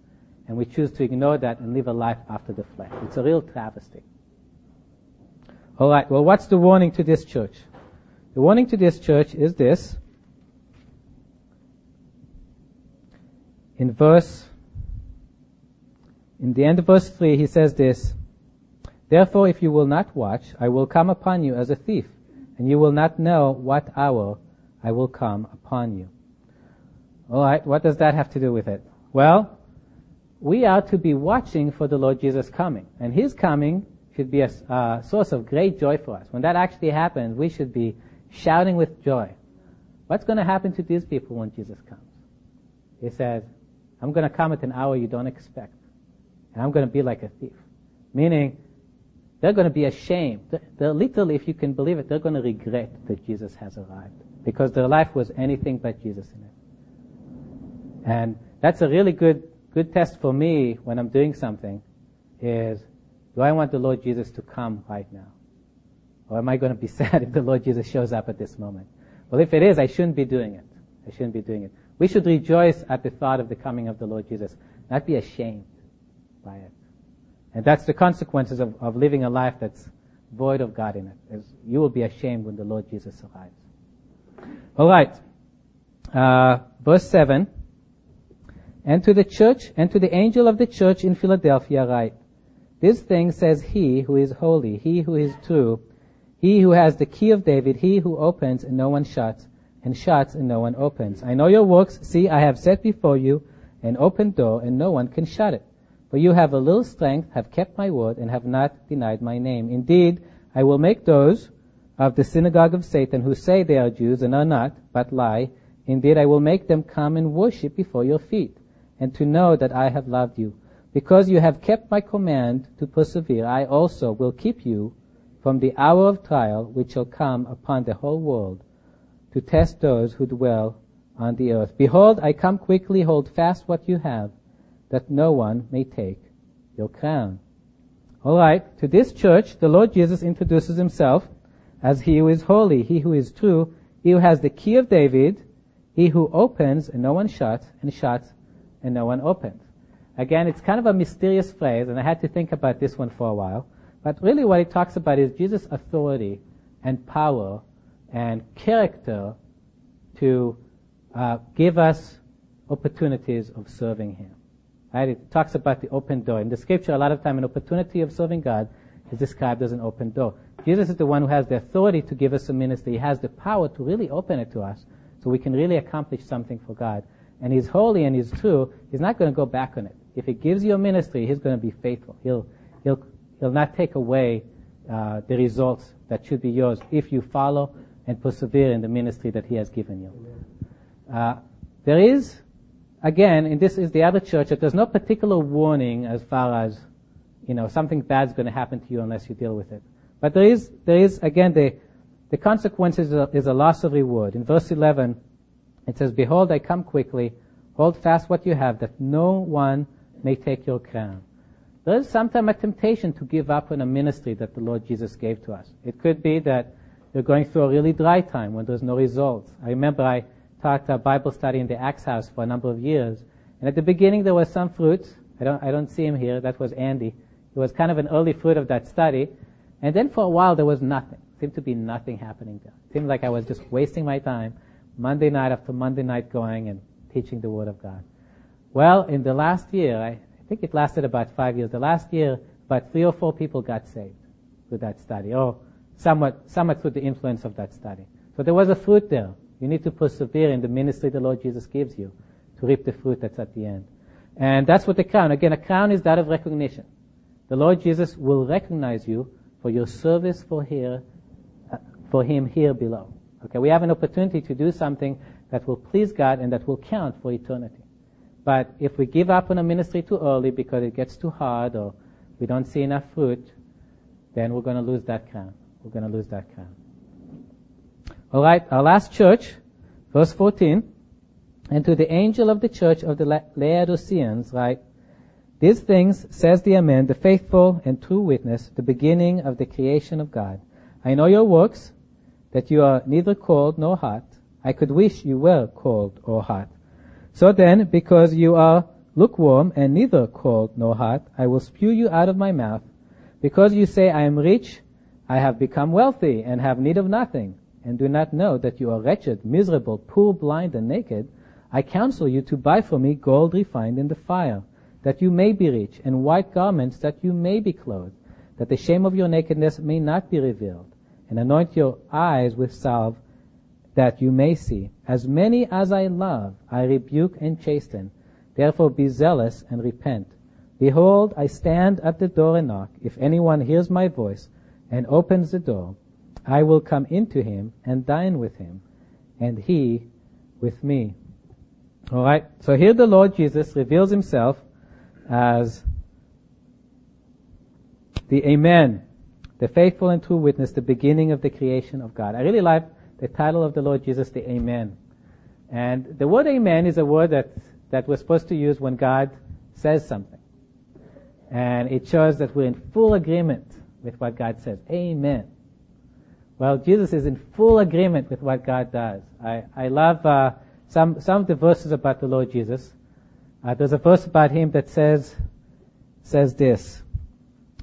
and we choose to ignore that and live a life after the flesh. It's a real travesty. All right, well, what's the warning to this church? The warning to this church is this. In verse, in the end of verse three, he says this, "Therefore, if you will not watch, I will come upon you as a thief, and you will not know what hour I will come upon you." All right, what does that have to do with it? Well, we are to be watching for the Lord Jesus' coming, and His coming should be a uh, source of great joy for us. When that actually happens, we should be shouting with joy. What's going to happen to these people when Jesus comes? He says, "I'm going to come at an hour you don't expect, and I'm going to be like a thief," meaning they're going to be ashamed. They're literally, if you can believe it, they're going to regret that Jesus has arrived, because their life was anything but Jesus in it. And that's a really good good test for me when I'm doing something is, do I want the Lord Jesus to come right now? Or am I going to be sad if the Lord Jesus shows up at this moment? Well, if it is, I shouldn't be doing it. I shouldn't be doing it. We should rejoice at the thought of the coming of the Lord Jesus, not be ashamed by it. And that's the consequences of, of living a life that's void of God in it. As you will be ashamed when the Lord Jesus arrives. All right. Uh, verse seven. "And to the church, and to the angel of the church in Philadelphia write, this thing says He who is holy, He who is true, He who has the key of David, He who opens and no one shuts, and shuts and no one opens. I know your works. See, I have set before you an open door, and no one can shut it. For you have a little strength, have kept my word, and have not denied my name. Indeed, I will make those of the synagogue of Satan who say they are Jews and are not, but lie. Indeed, I will make them come and worship before your feet, and to know that I have loved you. Because you have kept my command to persevere, I also will keep you from the hour of trial which shall come upon the whole world, to test those who dwell on the earth. Behold, I come quickly, hold fast what you have, that no one may take your crown." All right, to this church, the Lord Jesus introduces Himself as He who is holy, He who is true, He who has the key of David, He who opens and no one shuts, and shuts and no one opens. Again, it's kind of a mysterious phrase, and I had to think about this one for a while. But really what it talks about is Jesus' authority and power and character to uh, give us opportunities of serving Him. Right? It talks about the open door. In the Scripture, a lot of time, an opportunity of serving God is described as an open door. Jesus is the one who has the authority to give us a ministry. He has the power to really open it to us so we can really accomplish something for God. And He's holy and He's true. He's not going to go back on it. If He gives you a ministry, He's going to be faithful. He'll he'll he'll not take away uh, the results that should be yours if you follow and persevere in the ministry that He has given you. Uh, there is, again, and this is the other church, that there's no particular warning as far as, you know, something bad's going to happen to you unless you deal with it. But there is, there is again, the the consequences is a loss of reward. In verse eleven, it says, "Behold, I come quickly. Hold fast what you have, that no one may take your crown." There is sometimes a temptation to give up on a ministry that the Lord Jesus gave to us. It could be that you're going through a really dry time when there's no results. I remember I taught a Bible study in the Acts house for a number of years, and at the beginning there was some fruit. I don't, I don't see him here. That was Andy. It was kind of an early fruit of that study, and then for a while there was nothing. It seemed to be nothing happening there. It seemed like I was just wasting my time, Monday night after Monday night, going and teaching the Word of God. Well, in the last year, I, I think it lasted about five years. The last year, about three or four people got saved with that study, or somewhat, somewhat through the influence of that study. So there was a fruit there. You need to persevere in the ministry the Lord Jesus gives you to reap the fruit that's at the end. And that's what the crown, again, a crown is that of recognition. The Lord Jesus will recognize you for your service for here, uh, for Him here below. Okay, we have an opportunity to do something that will please God and that will count for eternity. But if we give up on a ministry too early because it gets too hard or we don't see enough fruit, then we're going to lose that crown. We're going to lose that crown. All right, our last church, verse fourteen. And to the angel of the church of the La- Laodiceans write, these things says the Amen, the faithful and true witness, the beginning of the creation of God. I know your works, that you are neither cold nor hot. I could wish you were cold or hot. So then, because you are lukewarm and neither cold nor hot, I will spew you out of my mouth. Because you say, I am rich, I have become wealthy and have need of nothing, and do not know that you are wretched, miserable, poor, blind, and naked, I counsel you to buy for me gold refined in the fire, that you may be rich, and white garments that you may be clothed, that the shame of your nakedness may not be revealed, and anoint your eyes with salve that you may see. As many as I love, I rebuke and chasten. Therefore be zealous and repent. Behold, I stand at the door and knock. If anyone hears my voice and opens the door, I will come into him and dine with him, and he with me. All right, so here the Lord Jesus reveals himself as the Amen, the faithful and true witness, the beginning of the creation of God. I really like the title of the Lord Jesus, the Amen. And the word Amen is a word that, that we're supposed to use when God says something. And it shows that we're in full agreement with what God says. Amen. Well, Jesus is in full agreement with what God does. I, I love uh, some some of the verses about the Lord Jesus. Uh, there's a verse about him that says says this,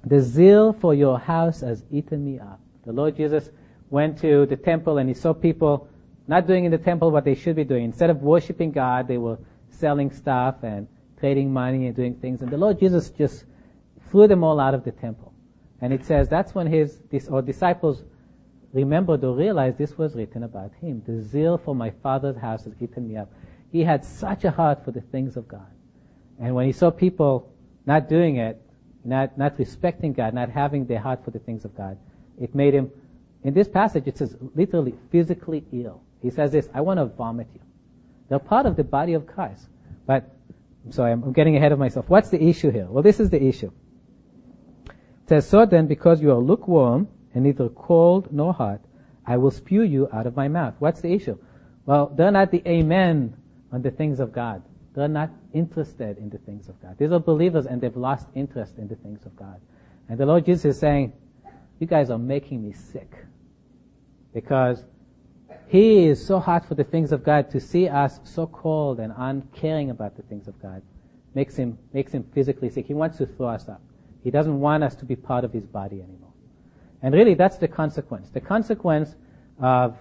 the zeal for your house has eaten me up. The Lord Jesus went to the temple and he saw people not doing in the temple what they should be doing. Instead of worshiping God, they were selling stuff and trading money and doing things. And the Lord Jesus just threw them all out of the temple. And it says that's when his or disciples remembered or realized this was written about him. The zeal for my Father's house has eaten me up. He had such a heart for the things of God. And when he saw people not doing it, not not respecting God, not having their heart for the things of God, it made him, in this passage it says literally physically ill. He says this, I want to vomit you. They're part of the body of Christ. But, I'm sorry, I'm getting ahead of myself. What's the issue here? Well, this is the issue. It says, so then, because you are lukewarm, and neither cold nor hot, I will spew you out of my mouth. What's the issue? Well, they're not the Amen on the things of God. They're not interested in the things of God. These are believers and they've lost interest in the things of God. And the Lord Jesus is saying, you guys are making me sick. Because he is so hot for the things of God, to see us so cold and uncaring about the things of God makes him, makes him physically sick. He wants to throw us up. He doesn't want us to be part of his body anymore. And really, that's the consequence. The consequence of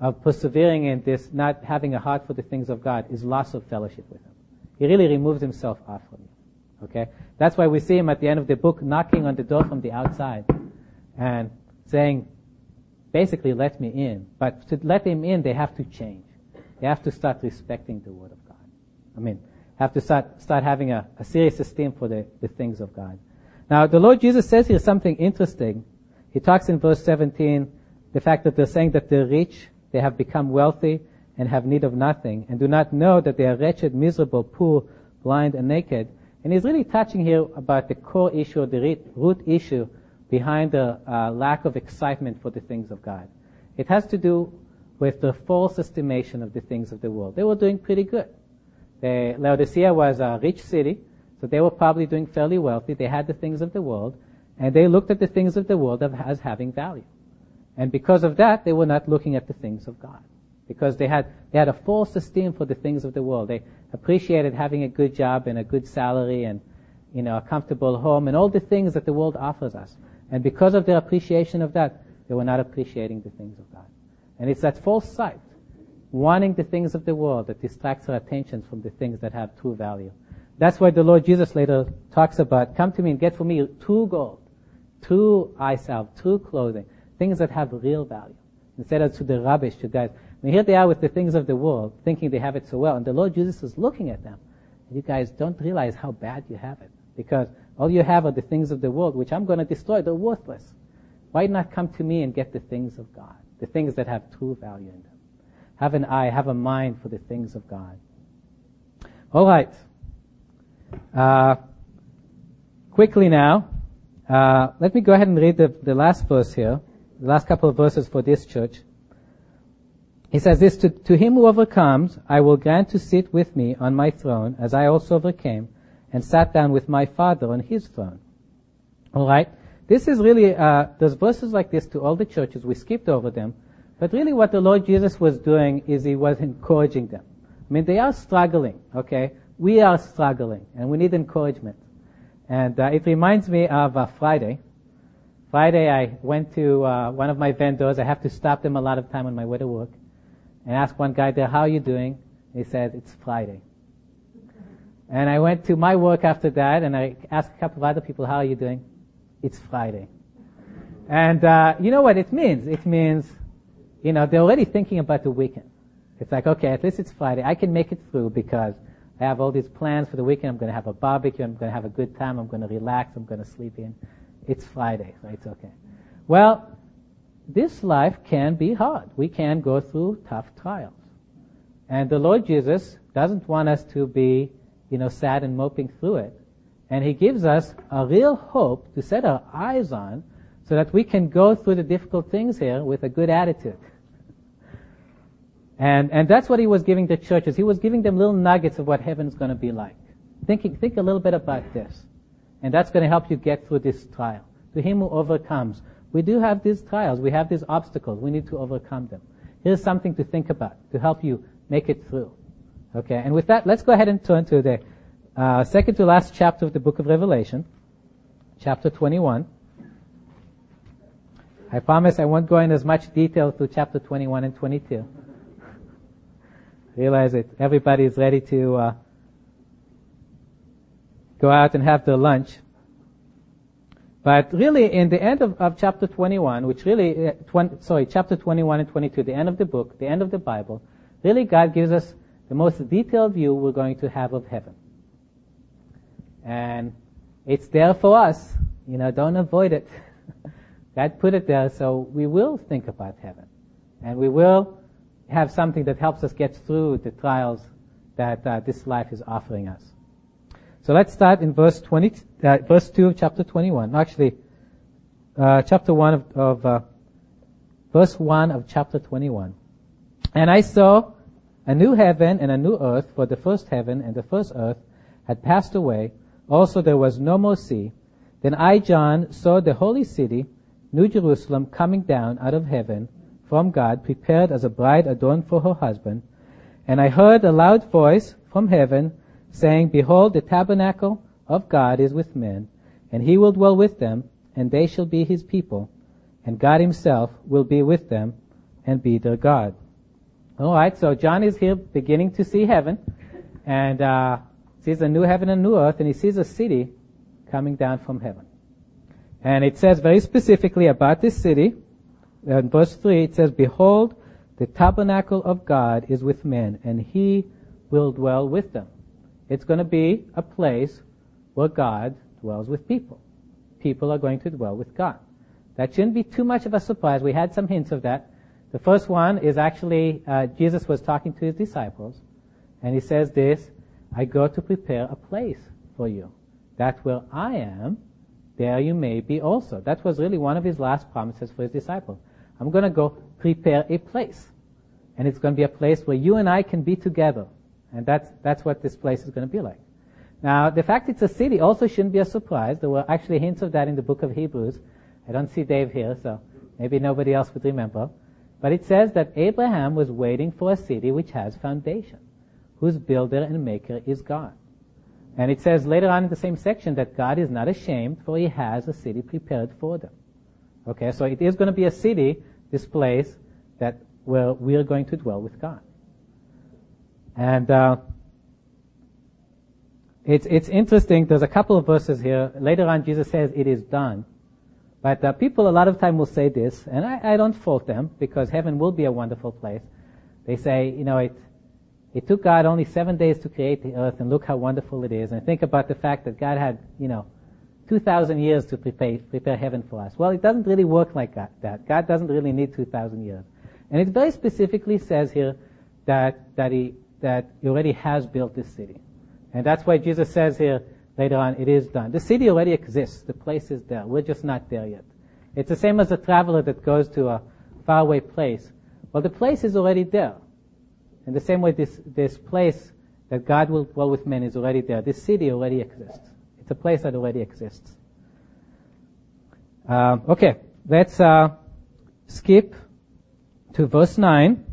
of persevering in this, not having a heart for the things of God, is loss of fellowship with him. He really removes himself off from you. Okay? That's why we see him at the end of the book knocking on the door from the outside and saying, basically, let me in. But to let him in, they have to change. They have to start respecting the Word of God. I mean, have to start start having a, a serious esteem for the, the things of God. Now, the Lord Jesus says here something interesting. He talks in verse seventeen, the fact that they're saying that they're rich, they have become wealthy, and have need of nothing, and do not know that they are wretched, miserable, poor, blind, and naked. And he's really touching here about the core issue, the root issue behind the uh, lack of excitement for the things of God. It has to do with the false estimation of the things of the world. They were doing pretty good. They, Laodicea was a rich city, so they were probably doing fairly wealthy. They had the things of the world. And they looked at the things of the world as having value. And because of that, they were not looking at the things of God. Because they had, they had a false esteem for the things of the world. They appreciated having a good job and a good salary and, you know, a comfortable home and all the things that the world offers us. And because of their appreciation of that, they were not appreciating the things of God. And it's that false sight, wanting the things of the world, that distracts our attention from the things that have true value. That's why the Lord Jesus later talks about, come to me and get for me true gold, true eye salve, true clothing, things that have real value. and said unto the rubbish, to guys. I mean, here they are with the things of the world, thinking they have it so well. And the Lord Jesus is looking at them. You guys don't realize how bad you have it, because all you have are the things of the world, which I'm going to destroy. They're worthless. Why not come to me and get the things of God, the things that have true value in them? Have an eye, have a mind for the things of God. All right. Uh, quickly now, uh, let me go ahead and read the, the last verse here, the last couple of verses for this church. He says this, to, to him who overcomes, I will grant to sit with me on my throne, as I also overcame and sat down with my Father on his throne. All right? This is really, uh, there's verses like this to all the churches. We skipped over them. But really what the Lord Jesus was doing is he was encouraging them. I mean, they are struggling, okay? We are struggling, and we need encouragement. And uh, it reminds me of uh, Friday. Friday, I went to uh, one of my vendors. I have to stop them a lot of time on my way to work. And asked one guy there, how are you doing? He said, it's Friday. And I went to my work after that, and I asked a couple of other people, how are you doing? It's Friday. And uh, you know what it means? It means, you know, they're already thinking about the weekend. It's like, okay, at least it's Friday. I can make it through because I have all these plans for the weekend. I'm going to have a barbecue. I'm going to have a good time. I'm going to relax. I'm going to sleep in. It's Friday, so it's okay. Well, this life can be hard. We can go through tough trials. And the Lord Jesus doesn't want us to be, you know, sad and moping through it. And he gives us a real hope to set our eyes on so that we can go through the difficult things here with a good attitude. And and that's what he was giving the churches. He was giving them little nuggets of what heaven's going to be like. Think, think a little bit about this. And that's going to help you get through this trial. To him who overcomes. We do have these trials. We have these obstacles. We need to overcome them. Here's something to think about to help you make it through. Okay, and with that, let's go ahead and turn to the uh, second to last chapter of the book of Revelation, chapter twenty-one. I promise I won't go in as much detail through chapter twenty-one and twenty-two. Realize it. Everybody is ready to uh, go out and have their lunch. But really, in the end of, of chapter twenty-one, which really, uh, tw- sorry, chapter twenty-one and twenty-two, the end of the book, the end of the Bible, really God gives us the most detailed view we're going to have of heaven. And it's there for us. You know, don't avoid it. God put it there, so we will think about heaven. And we will have something that helps us get through the trials that uh, this life is offering us. So let's start in verse twenty, uh, verse two of chapter twenty-one. Actually, uh, chapter one of, of uh, verse one of chapter twenty-one. And I saw a new heaven and a new earth, for the first heaven and the first earth had passed away. Also there was no more sea. Then I, John, saw the holy city, New Jerusalem, coming down out of heaven from God, prepared as a bride adorned for her husband. And I heard a loud voice from heaven, saying, Behold, the tabernacle of God is with men, and he will dwell with them, and they shall be his people, and God himself will be with them and be their God. All right, so John is here beginning to see heaven, and uh sees a new heaven and new earth, and he sees a city coming down from heaven. And it says very specifically about this city, in verse three, it says, Behold, the tabernacle of God is with men, and he will dwell with them. It's going to be a place where God dwells with people. People are going to dwell with God. That shouldn't be too much of a surprise. We had some hints of that. The first one is actually uh, Jesus was talking to his disciples, and he says this, I go to prepare a place for you. That's where I am, there you may be also. That was really one of his last promises for his disciples. I'm going to go prepare a place, and it's going to be a place where you and I can be together. And that's that's what this place is going to be like. Now, the fact it's a city also shouldn't be a surprise. There were actually hints of that in the book of Hebrews. I don't see Dave here, so maybe nobody else would remember. But it says that Abraham was waiting for a city which has foundation, whose builder and maker is God. And it says later on in the same section that God is not ashamed, for he has a city prepared for them. Okay, so it is going to be a city, this place, that where we are going to dwell with God. And uh it's it's interesting, there's a couple of verses here. Later on Jesus says it is done. But uh, people a lot of time will say this, and I, I don't fault them, because heaven will be a wonderful place. They say, you know, it it took God only seven days to create the earth, and look how wonderful it is. And think about the fact that God had, you know, two thousand years to prepare, prepare heaven for us. Well, it doesn't really work like that. God doesn't really need two thousand years. And it very specifically says here that that he, that he already has built this city. And that's why Jesus says here later on, it is done. The city already exists. The place is there. We're just not there yet. It's the same as a traveler that goes to a faraway place. Well, the place is already there. In the same way, this this place that God will dwell with men is already there. This city already exists. It's a place that already exists. Uh, okay, let's uh, skip to verse nine.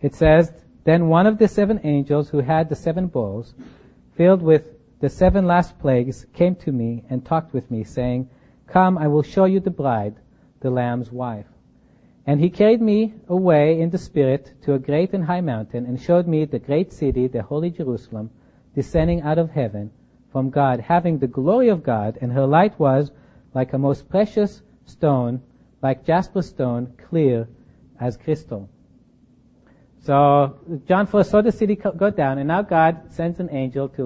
It says, "Then one of the seven angels who had the seven bowls, filled with the seven last plagues, came to me and talked with me, saying, 'Come, I will show you the bride, the Lamb's wife.' And he carried me away in the Spirit to a great and high mountain, and showed me the great city, the holy Jerusalem, descending out of heaven from God, having the glory of God, and her light was like a most precious stone, like jasper stone, clear as crystal." So John first saw the city go down, and now God sends an angel to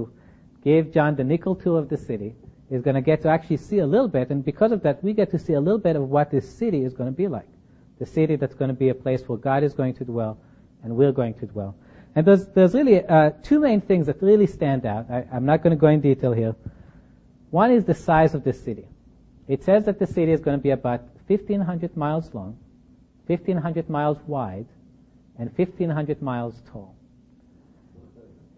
give John the nickel tour of the city. He's going to get to actually see a little bit, and because of that, we get to see a little bit of what this city is going to be like. The city that's going to be a place where God is going to dwell, and we're going to dwell. And there's, there's really uh, two main things that really stand out. I, I'm not going to go in detail here. One is the size of the city. It says that the city is going to be about fifteen hundred miles long, fifteen hundred miles wide, and fifteen hundred miles tall.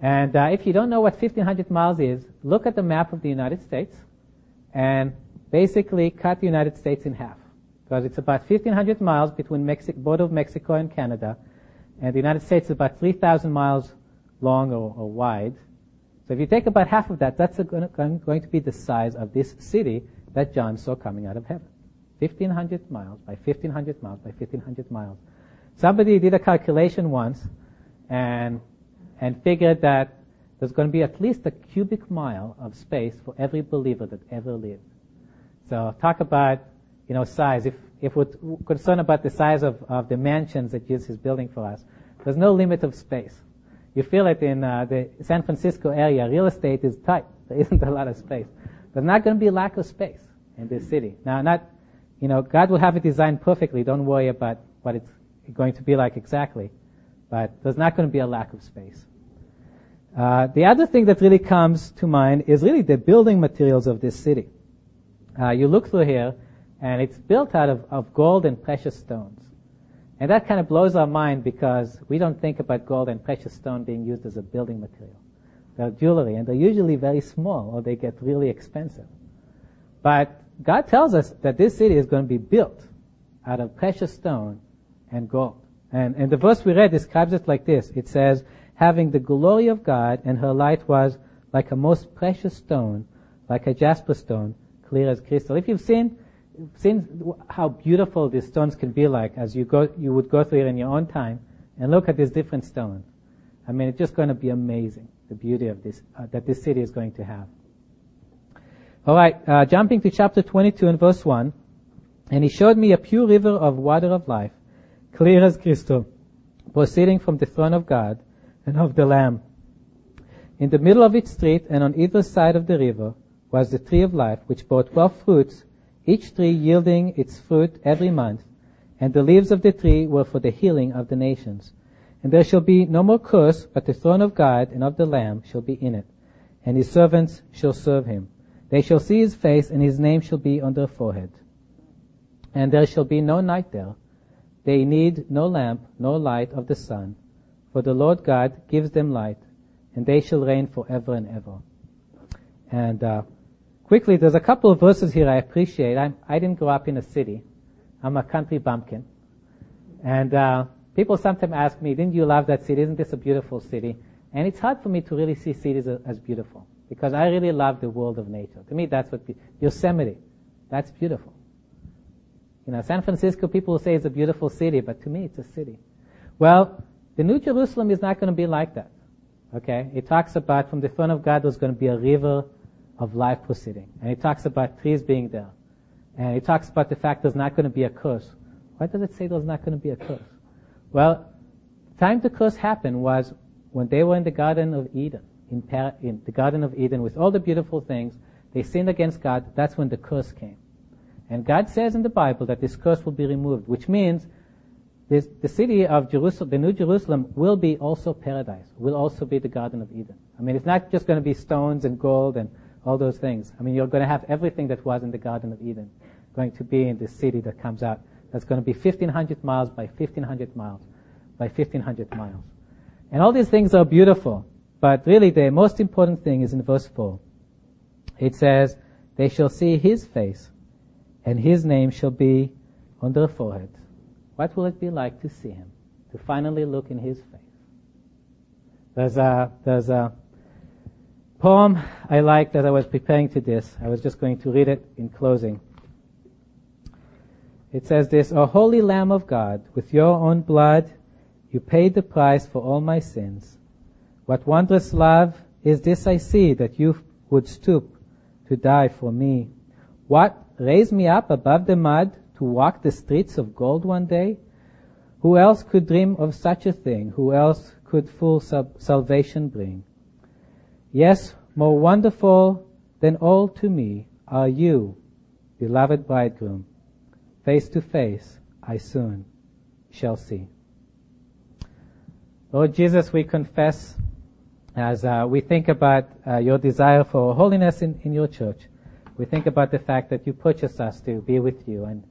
And uh, if you don't know what fifteen hundred miles is, look at the map of the United States and basically cut the United States in half, because it's about fifteen hundred miles between Mexico, border of Mexico and Canada. And the United States is about three thousand miles long or, or wide. So if you take about half of that, that's a, going to be the size of this city that John saw coming out of heaven. fifteen hundred miles by fifteen hundred miles by fifteen hundred miles. Somebody did a calculation once and and figured that there's going to be at least a cubic mile of space for every believer that ever lived. So talk about, you know, size. If if we're concerned about the size of, of the mansions that Jesus is building for us, there's no limit of space. You feel it in uh, the San Francisco area. Real estate is tight. There isn't a lot of space. There's not going to be a lack of space in this city. Now, not, you know, God will have it designed perfectly. Don't worry about what it's going to be like exactly. But there's not going to be a lack of space. Uh, the other thing that really comes to mind is really the building materials of this city. Uh, you look through here, and it's built out of, of gold and precious stones. And that kind of blows our mind, because we don't think about gold and precious stone being used as a building material. They're jewelry, and they're usually very small, or they get really expensive. But God tells us that this city is going to be built out of precious stone and gold. And, and the verse we read describes it like this. It says, "Having the glory of God, and her light was like a most precious stone, like a jasper stone, clear as crystal." If you've seen seen how beautiful these stones can be like, as you go, you would go through it in your own time and look at these different stones. I mean, it's just going to be amazing, the beauty of this, uh, that this city is going to have. All right, uh, jumping to chapter twenty-two and verse one. "And he showed me a pure river of water of life, clear as crystal, proceeding from the throne of God and of the Lamb. In the middle of its street, and on either side of the river, was the tree of life, which bore twelve fruits, each tree yielding its fruit every month, and the leaves of the tree were for the healing of the nations. And there shall be no more curse, but the throne of God and of the Lamb shall be in it, and his servants shall serve him. They shall see his face, and his name shall be on their forehead. And there shall be no night there. They need no lamp, no light of the sun, for the Lord God gives them light, and they shall reign forever and ever." And uh quickly, there's a couple of verses here I appreciate. I, I didn't grow up in a city. I'm a country bumpkin. And uh, people sometimes ask me, "Didn't you love that city? Isn't this a beautiful city?" And it's hard for me to really see cities as beautiful, because I really love the world of nature. To me, that's what, be- Yosemite, that's beautiful. You know, San Francisco, people say it's a beautiful city, but to me, it's a city. Well, the New Jerusalem is not going to be like that, okay? It talks about from the throne of God there's going to be a river of life proceeding. And it talks about trees being there. And he talks about the fact there's not going to be a curse. Why does it say there's not going to be a curse? Well, the time the curse happened was when they were in the Garden of Eden, in, Par- in the Garden of Eden with all the beautiful things. They sinned against God. That's when the curse came. And God says in the Bible that this curse will be removed, which means this, the city of Jerusalem, the New Jerusalem, will be also paradise, will also be the Garden of Eden. I mean, it's not just going to be stones and gold and all those things. I mean, you're going to have everything that was in the Garden of Eden going to be in this city that comes out. That's going to be fifteen hundred miles by fifteen hundred miles by fifteen hundred miles. And all these things are beautiful, but really the most important thing is in verse four. It says, they shall see his face, and his name shall be on their foreheads. What will it be like to see him, to finally look in his face? There's a, there's a poem I liked as I was preparing to this. I was just going to read it in closing. It says this, O holy Lamb of God, with your own blood you paid the price for all my sins. What wondrous love is this I see, that you would stoop to die for me. What, raise me up above the mud to walk the streets of gold one day? Who else could dream of such a thing? Who else could full sub- salvation bring? Yes, more wonderful than all to me are you, beloved bridegroom. Face to face I soon shall see. Lord Jesus, we confess as uh, we think about uh, your desire for holiness in, in your church. We think about the fact that you purchased us to be with you. And,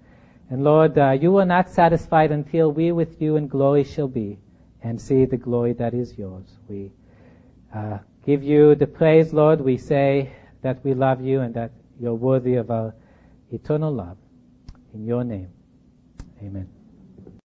and Lord, uh, you are not satisfied until we with you in glory shall be and see the glory that is yours. We uh, give you the praise, Lord. We say that we love you and that you're worthy of our eternal love. In your name, amen.